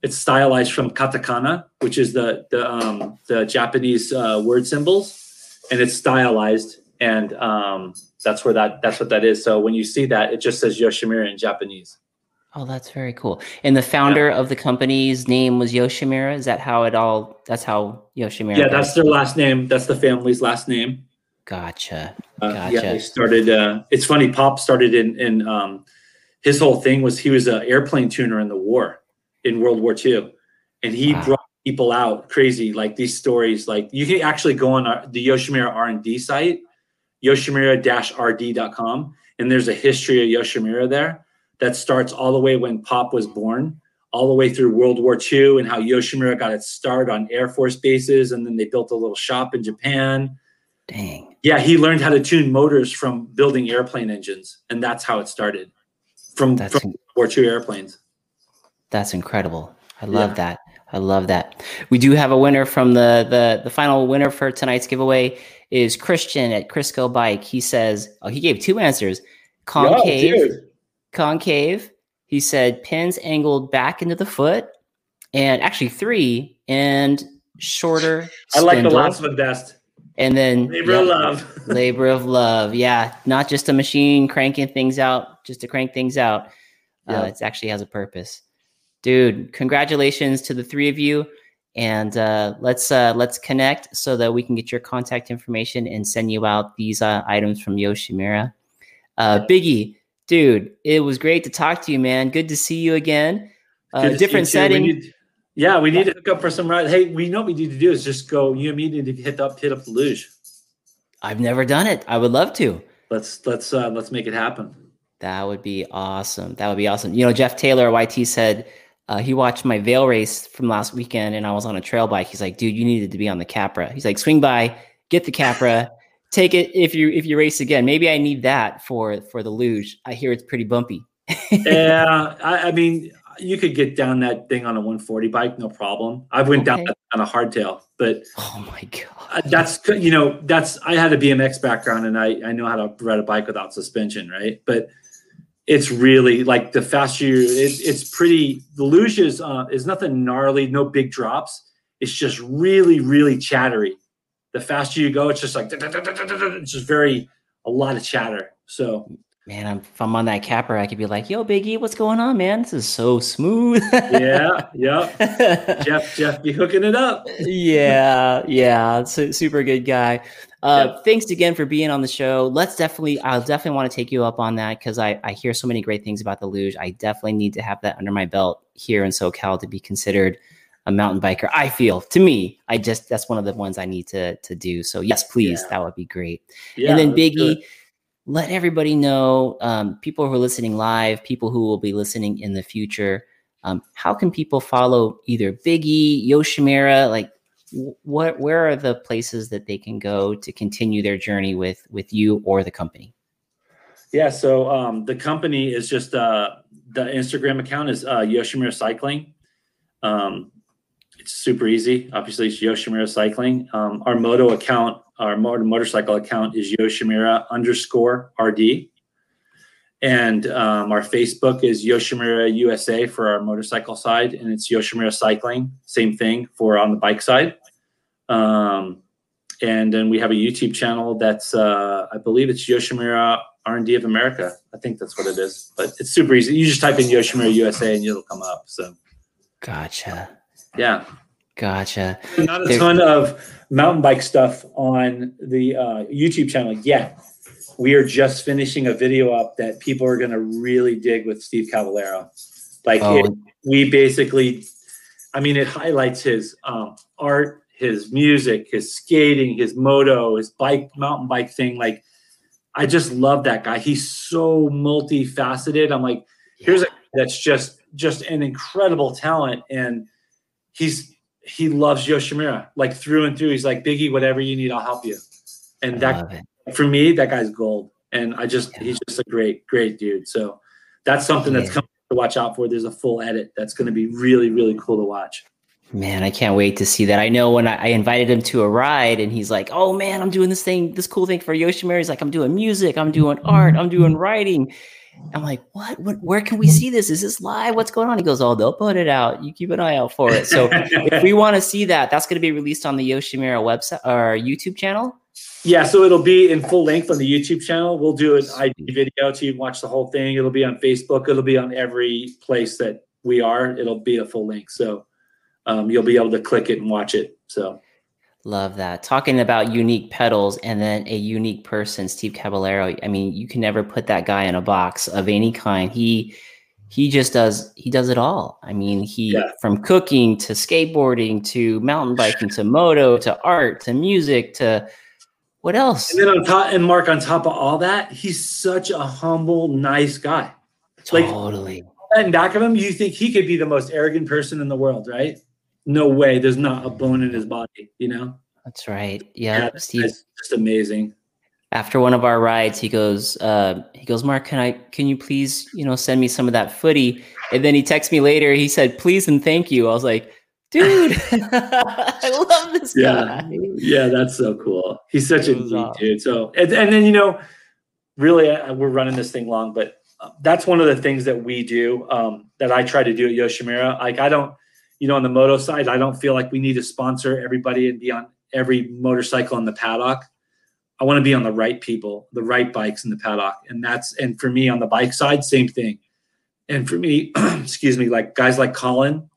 it's stylized from katakana, which is the the um, the Japanese uh, word symbols, and it's stylized, and um, that's where that that's what that is. So when you see that, it just says Yoshimura in Japanese. Oh, that's very cool. And the founder yeah. of the company's name was Yoshimura. Is that how it all? That's how Yoshimura. Yeah, that's their last name. That's the family's last name. Gotcha. Gotcha. Uh, yeah, they started. Uh, it's funny. Pop started in in. Um, His whole thing was he was an airplane tuner in the war, in World War Two, and he wow. brought people out crazy, like these stories. Like, you can actually go on our, the Yoshimura R and D site, yoshimura dash r d dot com, and there's a history of Yoshimura there that starts all the way when Pop was born, all the way through World War Two, and how Yoshimura got its start on Air Force bases, and then they built a little shop in Japan. Dang. Yeah, he learned how to tune motors from building airplane engines, and that's how it started. From, from War Two airplanes. That's incredible. I love yeah. that. I love that. We do have a winner from the, the, the final winner for tonight's giveaway is Christian at Crisco Bike. He says, oh, he gave two answers. Concave, oh, concave. He said pins angled back into the foot, and actually three, and shorter spindle. I like the last one best. And then labor yeah, of love, labor of love. Yeah. Not just a machine cranking things out, just to crank things out. Yeah. Uh, it actually has a purpose, dude. Congratulations to the three of you. And uh, let's, uh, let's connect so that we can get your contact information and send you out these uh, items from Yoshimura. Uh, Big E, dude, it was great to talk to you, man. Good to see you again. Uh, different setting. Yeah, we need to hook up for some rides. Hey, we know what we need to do is just go. You and me need to hit up, hit up the luge. I've never done it. I would love to. Let's let's uh, let's make it happen. That would be awesome. That would be awesome. You know, Jeff Taylor, Y T, said uh, he watched my Vail race from last weekend, and I was on a trail bike. He's like, dude, you needed to be on the Capra. He's like, swing by, get the Capra, take it if you if you race again. Maybe I need that for for the luge. I hear it's pretty bumpy. Yeah, I, I mean. you could get down that thing on a one forty bike, no problem. I went okay. down that on a hardtail, but oh my god, that's you know that's I had a B M X background and I I know how to ride a bike without suspension, right? But it's really like the faster you, it, it's pretty. The Luge is uh, is nothing gnarly, no big drops. It's just really really chattery. The faster you go, it's just like it's just very a lot of chatter. So. Man, I'm, if I'm on that capper, I could be like, yo, Big E, what's going on, man? This is so smooth. yeah, yeah. Jeff, Jeff be hooking it up. yeah, yeah. So, super good guy. Uh, yeah. Thanks again for being on the show. Let's definitely, I'll definitely want to take you up on that because I, I hear so many great things about the Luge. I definitely need to have that under my belt here in SoCal to be considered a mountain biker. I feel, to me, I just, that's one of the ones I need to, to do. So yes, please, yeah. that would be great. Yeah, and then Big E, let everybody know, um, people who are listening live, people who will be listening in the future, um, how can people follow either Big E, Yoshimura? Like, what, where are the places that they can go to continue their journey with with you or the company? Yeah, so um, the company is just uh, the Instagram account is uh, Yoshimura Cycling. Um, it's super easy. Obviously, it's Yoshimura Cycling. Um, our Moto account. Our motor motorcycle account is Yoshimura underscore R D. And um, our Facebook is Yoshimura U S A for our motorcycle side. And it's Yoshimura Cycling, same thing for on the bike side. Um, and then we have a YouTube channel that's, uh, I believe it's Yoshimura R and D of America. I think that's what it is. But it's super easy. You just type in Yoshimura U S A and it'll come up. So, gotcha. Yeah. Gotcha. Not a ton of mountain bike stuff on the uh, YouTube channel yet. We are just finishing a video up that people are going to really dig with Steve Caballero. Like oh. it, we basically, I mean, it highlights his um, art, his music, his skating, his moto, his bike, mountain bike thing. Like, I just love that guy. He's so multifaceted. I'm like, yeah. here's a guy that's just, just an incredible talent. And he's, he loves Yoshimura like through and through. He's like, Big E, whatever you need, I'll help you. And that for me, that guy's gold. And I just, yeah. he's just a great, great dude. So that's something that's coming to watch out for. There's a full edit. That's going to be really, really cool to watch. Man, I can't wait to see that. I know when I, I invited him to a ride and he's like, oh man, I'm doing this thing, this cool thing for Yoshimura. He's like, I'm doing music, I'm doing art, I'm doing writing. I'm like, what? what? Where can we see this? Is this live? What's going on? He goes, oh, they'll put it out. You keep an eye out for it. So if we want to see that, that's going to be released on the Yoshimura website or YouTube channel? Yeah, so it'll be in full length on the YouTube channel. We'll do an I G video so you can watch the whole thing. It'll be on Facebook. It'll be on every place that we are. It'll be a full length. So um, you'll be able to click it and watch it. So love that. Talking about unique pedals and then a unique person, Steve Caballero. I mean, you can never put that guy in a box of any kind. He he just does he does it all. I mean, he yeah. from cooking to skateboarding to mountain biking to moto to art to music to what else? And then on top and Mark, on top of all that, he's such a humble, nice guy. Totally. Like, in back of him, you think he could be the most arrogant person in the world, right? No way. There's not a bone in his body, you know? That's right. Yeah. That's just amazing. After one of our rides, he goes, uh, he goes, Mark, can I, can you please, you know, send me some of that footy? And then he texts me later. He said, please. And thank you. I was like, dude, I love this yeah. guy. Yeah. That's so cool. He's such a neat awesome. dude. So, and, and then, you know, really I, we're running this thing long, but that's one of the things that we do, um, that I try to do at Yoshimura. Like I don't, You know, on the moto side, I don't feel like we need to sponsor everybody and be on every motorcycle in the paddock. I want to be on the right people, the right bikes in the paddock. And that's, and for me on the bike side, same thing. And for me, excuse me, like guys like Colin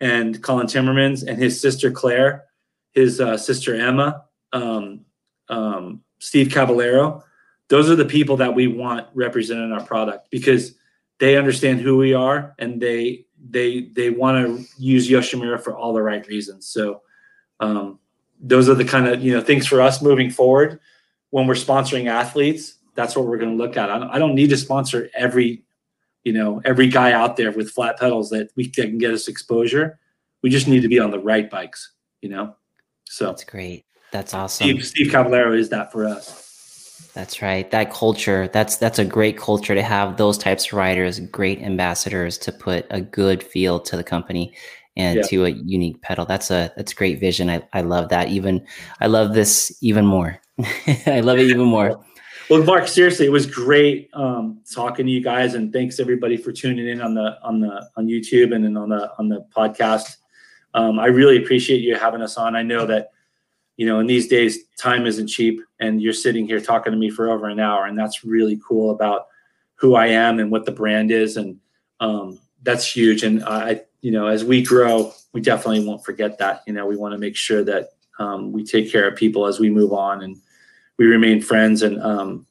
and Colin Timmermans and his sister, Claire, his uh, sister, Emma, um, um, Steve Caballero. Those are the people that we want representing our product because they understand who we are and they, they they want to use Yoshimura for all the right reasons. So um, those are the kind of, you know, things for us moving forward when we're sponsoring athletes. That's what we're going to look at. I don't, I don't need to sponsor every, you know, every guy out there with flat pedals that we that can get us exposure. We just need to be on the right bikes, you know? So that's great. That's awesome. Steve, Steve Caballero is that for us. That's right. That culture, that's that's a great culture to have those types of riders, great ambassadors to put a good feel to the company and yeah. to a unique pedal. That's a that's great vision. I, I love that. Even I love this even more. I love it even more. Well, Mark, seriously, it was great um, talking to you guys, and thanks everybody for tuning in on the on the on YouTube and then on the on the podcast. Um, I really appreciate you having us on. I know that, you know, in these days, time isn't cheap, and you're sitting here talking to me for over an hour, and that's really cool about who I am and what the brand is, and um, that's huge. And I, you know, as we grow, we definitely won't forget that. You know, we want to make sure that um, we take care of people as we move on, and we remain friends, and um,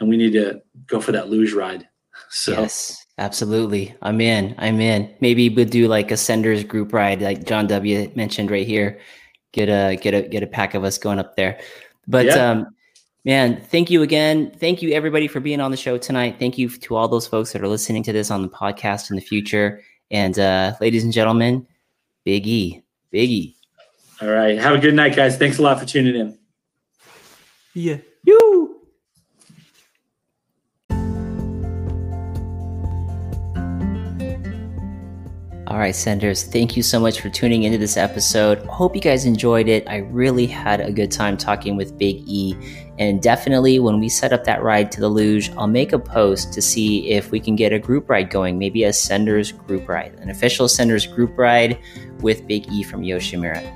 and we need to go for that luge ride. So. Yes. Absolutely. I'm in. I'm in. Maybe we'll do like a senders group ride, like John W mentioned right here. Get a get a get a pack of us going up there. But yeah. um, man, thank you again. Thank you everybody for being on the show tonight. Thank you to all those folks that are listening to this on the podcast in the future. And uh, ladies and gentlemen, Big E, Big E. All right. Have a good night, guys. Thanks a lot for tuning in. Yeah. You. All right, senders, thank you so much for tuning into this episode. Hope you guys enjoyed it. I really had a good time talking with Big E. And definitely when we set up that ride to the luge, I'll make a post to see if we can get a group ride going, maybe a senders group ride, an official senders group ride with Big E from Yoshimura.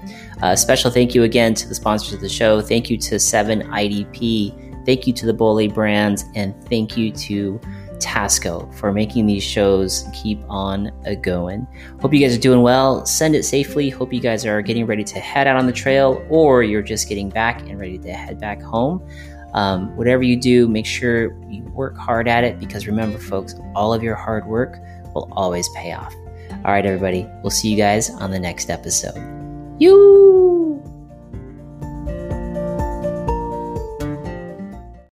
Uh, special thank you again to the sponsors of the show. Thank you to seven I D P. Thank you to the Bolle brands. And thank you to Tasco for making these shows keep on a going. Hope you guys are doing well. Send it safely. Hope you guys are getting ready to head out on the trail, or you're just getting back and ready to head back home. Um, whatever you do, make sure you work hard at it, because remember, folks, all of your hard work will always pay off. All right, everybody, we'll see you guys on the next episode. You